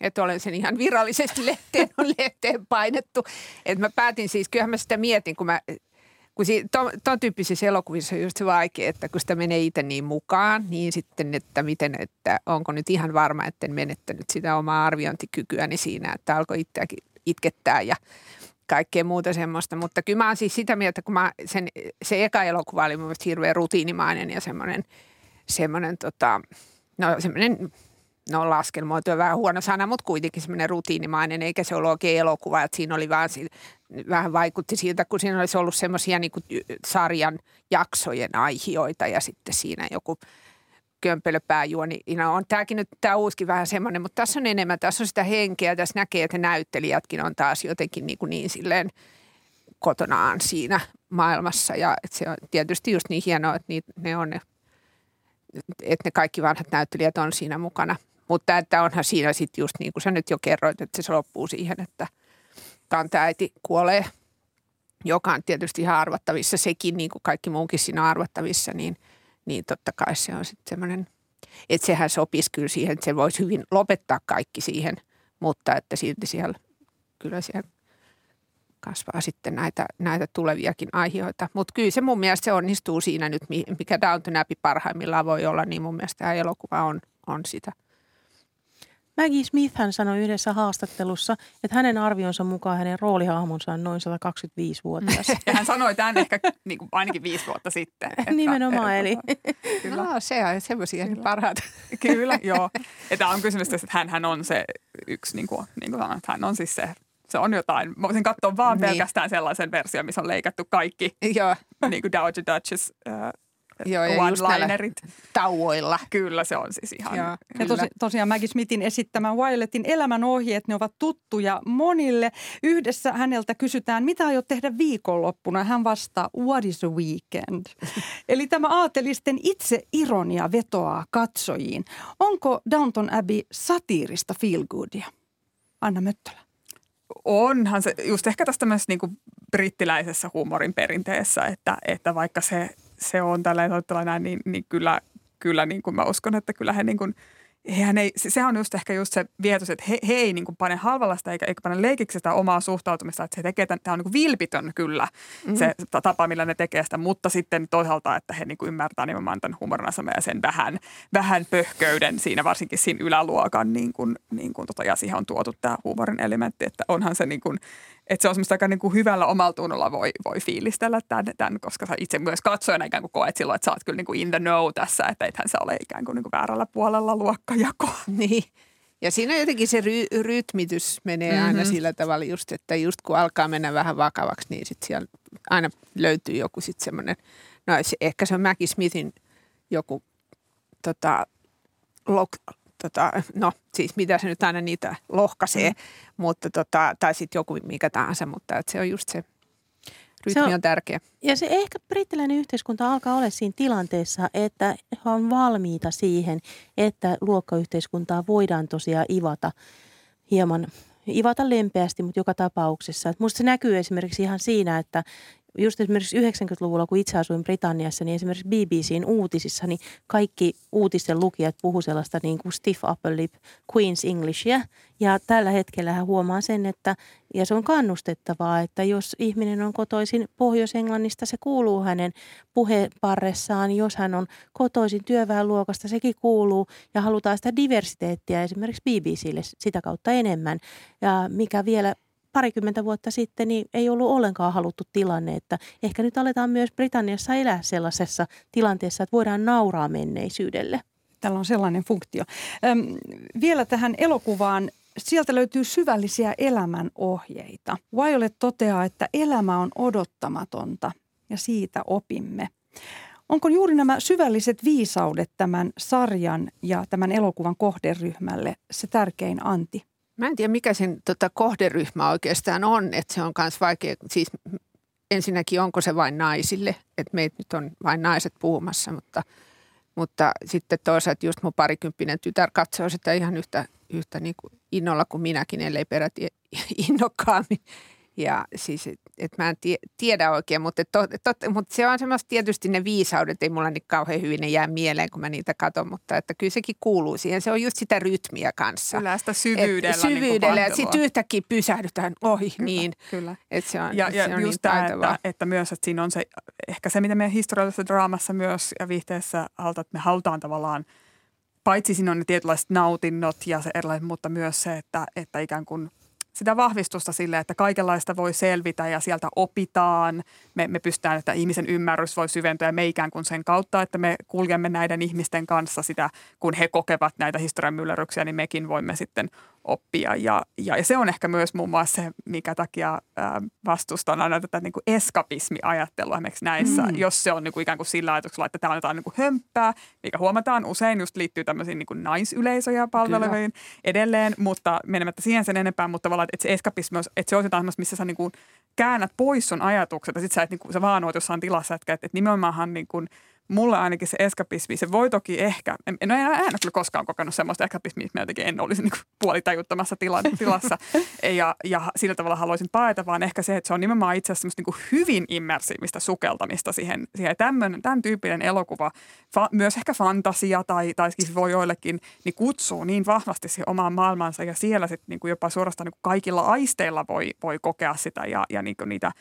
Että olen sen ihan virallisesti lehteen, on lehteen painettu. Että mä päätin siis, kyllähän mä sitä mietin, kun mä, kun si, ton, ton tyyppisissä elokuvissa on just se vaikea, että kun sitä menee itse niin mukaan, niin sitten, että miten, että onko nyt ihan varma, että en menettänyt sitä omaa arviointikykyäni siinä, että alkoi itseäkin itkettää ja kaikkea muuta semmoista, mutta kyllä mä oon siis sitä mieltä, kun mä sen, se eka elokuva oli mun mielestä hirveän rutiinimainen ja semmoinen, semmoinen tota, no semmoinen, no laskelmoitu ja vähän huono sana, mutta kuitenkin semmoinen rutiinimainen, eikä se ollut oikein elokuva, että siinä oli vaan, vähän vaikutti siltä, kun siinä olisi ollut semmoisia niin kuin sarjan jaksojen aihioita ja sitten siinä joku kömpelöpääjuoni. No on tämäkin nyt, tämä uuskin vähän semmoinen, mutta tässä on enemmän, tässä on sitä henkeä, tässä näkee, että näyttelijätkin on taas jotenkin niin, kuin niin silleen kotonaan siinä maailmassa ja se on tietysti just niin hienoa, että ne on, että ne kaikki vanhat näyttelijät on siinä mukana, mutta että onhan siinä sitten just niin kuin sä nyt jo kerroit, että se loppuu siihen, että kantaäiti kuolee, joka on tietysti ihan arvattavissa, sekin niin kuin kaikki muunkin siinä on arvattavissa, niin niin totta kai se on sitten semmoinen, että sehän sopisi kyllä siihen, että se voisi hyvin lopettaa kaikki siihen, mutta että silti siellä, kyllä siellä kasvaa sitten näitä, näitä tuleviakin aiheita. Mutta kyllä se mun mielestä se onnistuu siinä nyt, mikä Downton Abbey parhaimmillaan voi olla, niin mun mielestä tämä elokuva on, on sitä. Maggie Smith hän sanoi yhdessä haastattelussa, että hänen arvionsa mukaan hänen roolihahmonsa on noin sata kaksikymmentäviisi vuotias. Ja hän sanoi tämän ehkä niin kuin ainakin viisi vuotta sitten. Että nimenomaan eli. Kyllä. No se on semmoisia kyllä. parhaita. Kyllä, joo. Ja tämä on kysymys, että hän, hän on se yksi, niin kuin, niin kuin sanoin, hän on siis se, se on jotain. Mä voisin katsoa vaan niin. pelkästään sellaisen version, missä on leikattu kaikki. Joo. Niin kuin Dowager Duchess äh, Joo, ja one-linerit. Tauoilla. Kyllä, se on siis ihan. Joo. Ja tos, tosiaan Maggie Smithin esittämän Violetin elämänohjeet, ne ovat tuttuja monille. Yhdessä häneltä kysytään, mitä aiot tehdä viikonloppuna. Hän vastaa, what is a weekend? Eli tämä aatelisten itse ironia vetoaa katsojiin. Onko Downton Abbey satiirista feelgoodia? Anna Möttölä. Onhan se, just ehkä tässä tämmöisessä niin kuin brittiläisessä huumorin perinteessä, että, että vaikka se, se on tällainen toivottavasti näin, niin, niin kyllä, kyllä niin kuin mä uskon, että kyllä he niin kuin, hehän ei, sehän on just ehkä just se vietos, että he, he ei niin kuin pane halvalla sitä eikä, eikä pane leikiksi sitä omaa suhtautumista, että se tekee, tämän, tämä on niin kuin vilpitön kyllä mm-hmm. se tapa, millä ne tekee sitä, mutta sitten toisaalta, että he niin kuin ymmärtää nimenomaan tämän huumorinasemme ja sen vähän, vähän pöhköyden siinä, varsinkin siinä yläluokan niin kuin, niin kuin tota, ja siihen on tuotu tämä huumorin elementti, että onhan se niin kuin, että se on semmoista aika niin kuin hyvällä omalla tunnolla voi, voi fiilistellä tämän, tämän, koska sä itse myös katsojana ikään kuin koet silloin, että sä oot kyllä niin kuin in the know tässä, että ethän sä ole ikään kuin, niin kuin väärällä puolella luokkajakoa. Niin, ja siinä jotenkin se ry- rytmitys menee aina mm-hmm. sillä tavalla just, että just kun alkaa mennä vähän vakavaksi, niin sitten siellä aina löytyy joku sitten semmoinen, no ehkä se on Maggie Smithin joku, tota, log, tota, no siis mitä se nyt aina niitä lohkaisee, mutta tota, tai sitten joku mikä tahansa, mutta et se on just se, rytmi on, on tärkeä. Ja se ehkä brittiläinen yhteiskunta alkaa olla siinä tilanteessa, että on valmiita siihen, että luokkayhteiskuntaa voidaan tosiaan ivata hieman, ivata lempeästi, mutta joka tapauksessa. Et musta se näkyy esimerkiksi ihan siinä, että just esimerkiksi yhdeksänkymmentäluvulla, kun itse asuin Britanniassa, niin esimerkiksi B B C:n uutisissa, niin kaikki uutisten lukijat puhuu sellaista niin kuin stiff upper lip, Queen's Englishia. Ja tällä hetkellä hän huomaa sen, että, ja se on kannustettavaa, että jos ihminen on kotoisin Pohjois-Englannista, se kuuluu hänen puheparressaan. Jos hän on kotoisin työväenluokasta, sekin kuuluu. Ja halutaan sitä diversiteettiä esimerkiksi B B C:lle sitä kautta enemmän, ja mikä vielä parikymmentä vuotta sitten niin ei ollut ollenkaan haluttu tilanne, että ehkä nyt aletaan myös Britanniassa elää sellaisessa tilanteessa, että voidaan nauraa menneisyydelle. Tällä on sellainen funktio. Öm, vielä tähän elokuvaan. Sieltä löytyy syvällisiä elämänohjeita. Violet toteaa, että elämä on odottamatonta ja siitä opimme. Onko juuri nämä syvälliset viisaudet tämän sarjan ja tämän elokuvan kohderyhmälle se tärkein anti? Mä en tiedä, mikä sen tota, kohderyhmä oikeastaan on, että se on myös vaikea, siis ensinnäkin onko se vain naisille, että meitä nyt on vain naiset puhumassa, mutta, mutta sitten toisaalta just mun parikymppinen tytär katsoo sitä ihan yhtä, yhtä niin kuin innolla kuin minäkin, ellei peräti innokkaammin. Ja siis, että et mä en tie, tiedä oikein, mutta, to, to, mutta se on semmoista tietysti ne viisaudet, ei mulla niin kauhean hyvin, ne jää mieleen, kun mä niitä katson, mutta että kyllä sekin kuuluu siihen. Se on just sitä rytmiä kanssa. Kyllä sitä syvyydellä. Et, syvyydellä niin ja sitten yhtäkkiä pysähdytään ohi kyllä, niin. Kyllä. Et se on, ja, ja se on just niin tämä, että, että myös, että siinä on se, ehkä se mitä meidän historiallisessa draamassa myös ja viihteessä halutaan, että me halutaan tavallaan, paitsi siinä on ne tietynlaiset nautinnot ja se erilaiset, mutta myös se, että, että ikään kuin sitä vahvistusta sille, että kaikenlaista voi selvitä ja sieltä opitaan. Me, me pystytään, että ihmisen ymmärrys voi syventyä ja me ikään kuin sen kautta, että me kuljemme näiden ihmisten kanssa sitä, kun he kokevat näitä historian myllerryksiä, niin mekin voimme sitten oppia. Ja, ja, ja se on ehkä myös muun muassa se, mikä takia ää, vastustan aina tätä niin kuin eskapismiajattelua esimerkiksi näissä, mm. jos se on niin kuin ikään kuin sillä ajatuksella, että tämä on jotain niin kuin hömppää, mikä huomataan usein just liittyy tämmöisiin niin kuin naisyleisöjä palveluihin edelleen, mutta menemättä siihen sen enempää, mutta tavallaan, että se eskapismi, että se on jotain semmoista, missä sä niin kuin käännät pois sun ajatukset ja sit sä, et, niin kuin, sä vaan oot jossain tilassa, että, että nimenomaanhan niin kuin mulle ainakin se eskapismi, se voi toki ehkä, en, en ole aina kyllä koskaan kokenut semmoista eskapismia, että mä jotenkin en olisi niin kuin puolitajuttamassa tila, tilassa ja, ja sillä tavalla haluaisin paeta, vaan ehkä se, että se on nimenomaan itse asiassa semmoista niin kuin hyvin immersiivistä sukeltamista siihen. siihen. Tämmönen, tämän tyyppinen elokuva, fa, myös ehkä fantasia tai, tai siis voi joillekin, niin kutsuu niin vahvasti siihen omaan maailmansa ja siellä sitten niin kuin jopa suorastaan niin kuin kaikilla aisteilla voi, voi kokea sitä ja, ja niin kuin niitä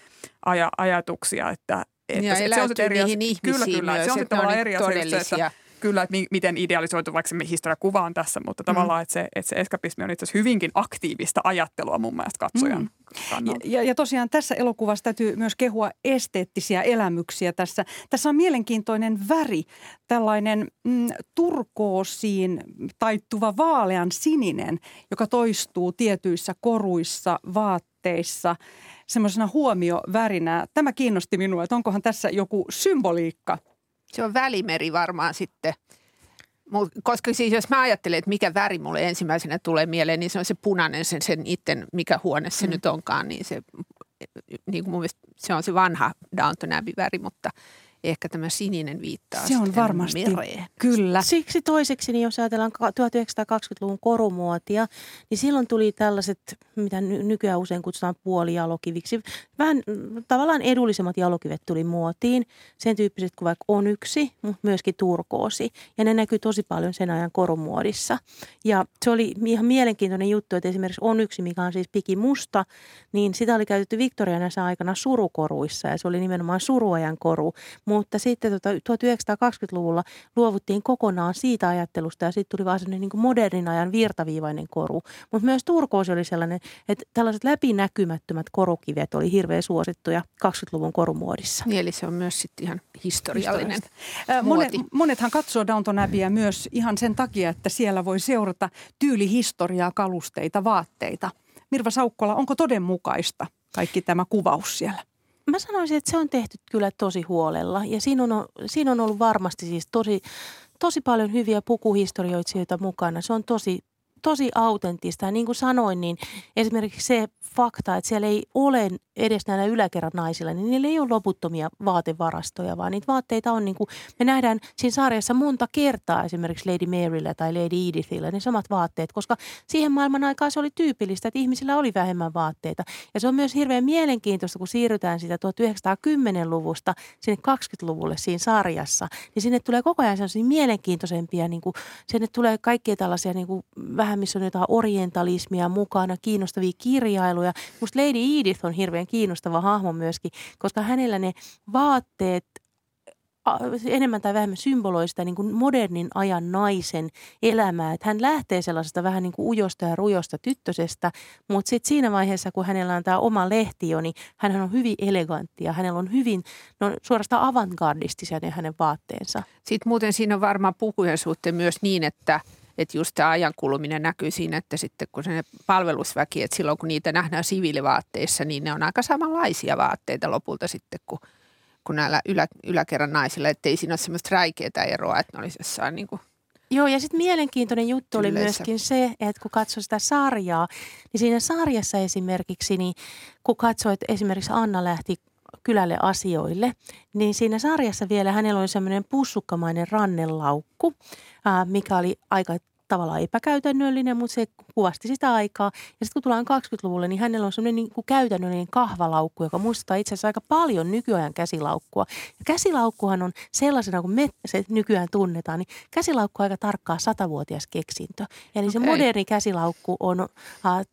aja, ajatuksia, että Että ja se on sitten niihin ihmisiin kyllä, kyllä. Myös, se on sitten tavallaan eri asia, kyllä, että miten idealisoitu vaikka se historiakuva on tässä, mutta tavallaan, mm. että, se, että se eskapismi on itse asiassa hyvinkin aktiivista ajattelua mun mielestä katsojan mm. kannalta. Ja, ja tosiaan tässä elokuvassa täytyy myös kehua esteettisiä elämyksiä tässä. Tässä on mielenkiintoinen väri, tällainen mm, turkoosiin taittuva vaalean sininen, joka toistuu tietyissä koruissa, vaatteissa – semmoisena huomiovärinä. Tämä kiinnosti minua, että onkohan tässä joku symboliikka Se on Välimeri varmaan sitten. Koska siis jos mä ajattelen, että mikä väri mulle ensimmäisenä tulee mieleen, niin se on se punainen, sen, sen itten, mikä huone se mm. nyt onkaan, niin se niin kuin mun mielestä se on se vanha Downton Abbey väri, mutta ehkä tämä sininen viittaa se on varmasti mereen. Kyllä. Siksi toiseksi, niin jos ajatellaan tuhatyhdeksänsataakaksikymmentäluvun korumuotia, niin silloin tuli tällaiset, mitä nykyään usein kutsutaan puolijalokiviksi. Vähän tavallaan edullisemmat jalokivet tuli muotiin. Sen tyyppiset kuin vaikka on yksi, mutta myöskin turkoosi. Ja ne näkyy tosi paljon sen ajan korumuodissa. Ja se oli ihan mielenkiintoinen juttu, että esimerkiksi on yksi, mikä on siis pikimusta, niin sitä oli käytetty viktoriaanissa aikana surukoruissa. Ja se oli nimenomaan suruajan koru. Mutta sitten tota, tuhatyhdeksänsataakaksikymmentäluvulla luovuttiin kokonaan siitä ajattelusta ja sitten tuli vaan sellainen niin kuin modernin ajan virtaviivainen koru. Mutta myös turkoosi oli sellainen, että tällaiset läpinäkymättömät korukivet oli hirveän suosittuja kaksikymmentäluvun korumuodissa. Eli se on myös sitten ihan historiallinen muoti. Monet, monethan katsoo Downton Abbeya myös ihan sen takia, että siellä voi seurata tyylihistoriaa, kalusteita, vaatteita. Mirva Saukkola, onko todenmukaista kaikki tämä kuvaus siellä? Mä sanoisin, että se on tehty kyllä tosi huolella ja siinä on, siinä on ollut varmasti siis tosi, tosi paljon hyviä pukuhistorioitsijoita mukana. Se on tosi, tosi autenttista ja niin kuin sanoin, niin esimerkiksi se fakta, että siellä ei ole edes näillä yläkerran naisilla, niin niillä ei ole loputtomia vaatevarastoja, vaan niitä vaatteita on niin kuin, me nähdään siinä sarjassa monta kertaa esimerkiksi Lady Maryllä tai Lady Edithillä ne samat vaatteet, koska siihen maailman aikaan se oli tyypillistä, että ihmisillä oli vähemmän vaatteita. Ja se on myös hirveän mielenkiintoista, kun siirrytään sitä tuhatyhdeksänsataakymmenluvusta sinne kaksikymmentäluvulle siinä sarjassa, niin sinne tulee koko ajan sellaisia mielenkiintoisempia, niin kuin, sinne tulee kaikkia tällaisia niin kuin, vähän missä on jotain orientalismia mukana, kiinnostavia kirjailuja. Musta Lady Edith on hirveän kiinnostava hahmo myöskin, koska hänellä ne vaatteet enemmän tai vähemmän symboloi sitä niin kuin modernin ajan naisen elämää. Että hän lähtee sellaisesta vähän niin kuin ujosta ja rujosta tyttösestä, mutta sitten siinä vaiheessa, kun hänellä on tämä oma lehti jo, niin hänhän on hyvin elegantti ja hänellä on hyvin, no suorastaan avantgardistisia ne hänen vaatteensa. Sitten muuten siinä on varmaan pukujen suhteen myös niin, että Että just tämä ajan kuluminen näkyy siinä, että sitten kun se palvelusväki, että silloin kun niitä nähdään siviilivaatteissa, niin ne on aika samanlaisia vaatteita lopulta sitten kuin, kuin näillä ylä, yläkerran naisilla. Että ei siinä ole semmoista räikeää eroa, että ne olisi jossain niin kuin... Joo, ja sitten mielenkiintoinen juttu oli myöskin se, että kun katsoi sitä sarjaa, niin siinä sarjassa esimerkiksi, niin kun katsoi, että esimerkiksi Anna lähti kylälle asioille, niin siinä sarjassa vielä hänellä oli semmoinen pussukkamainen rannelaukku, mikä oli aika tavallaan epäkäytännöllinen, mutta se kuvasti sitä aikaa. Ja sitten kun tullaan kaksikymmentäluvulle, niin hänellä on semmoinen niin kuin käytännöllinen kahvalaukku, joka muistuttaa itse asiassa aika paljon nykyajan käsilaukkua. Ja käsilaukkuhan on sellaisena, kun me se nykyään tunnetaan, niin käsilaukku on aika tarkkaa satavuotias keksintö. Eli okay. Se moderni käsilaukku on äh,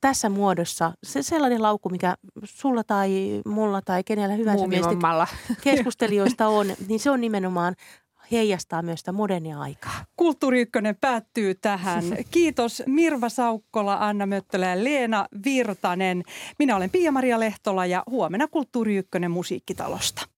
tässä muodossa se sellainen laukku, mikä sulla tai mulla tai kenellä hyvänsä keskustelijoista on, niin se on nimenomaan heijastaa myös sitä modernia aikaa. Kulttuuri Ykkönen päättyy tähän. Kiitos Mirva Saukkola, Anna Möttölä ja Leena Virtanen. Minä olen Pia-Maria Lehtola ja huomenna Kulttuuri Ykkönen Musiikkitalosta.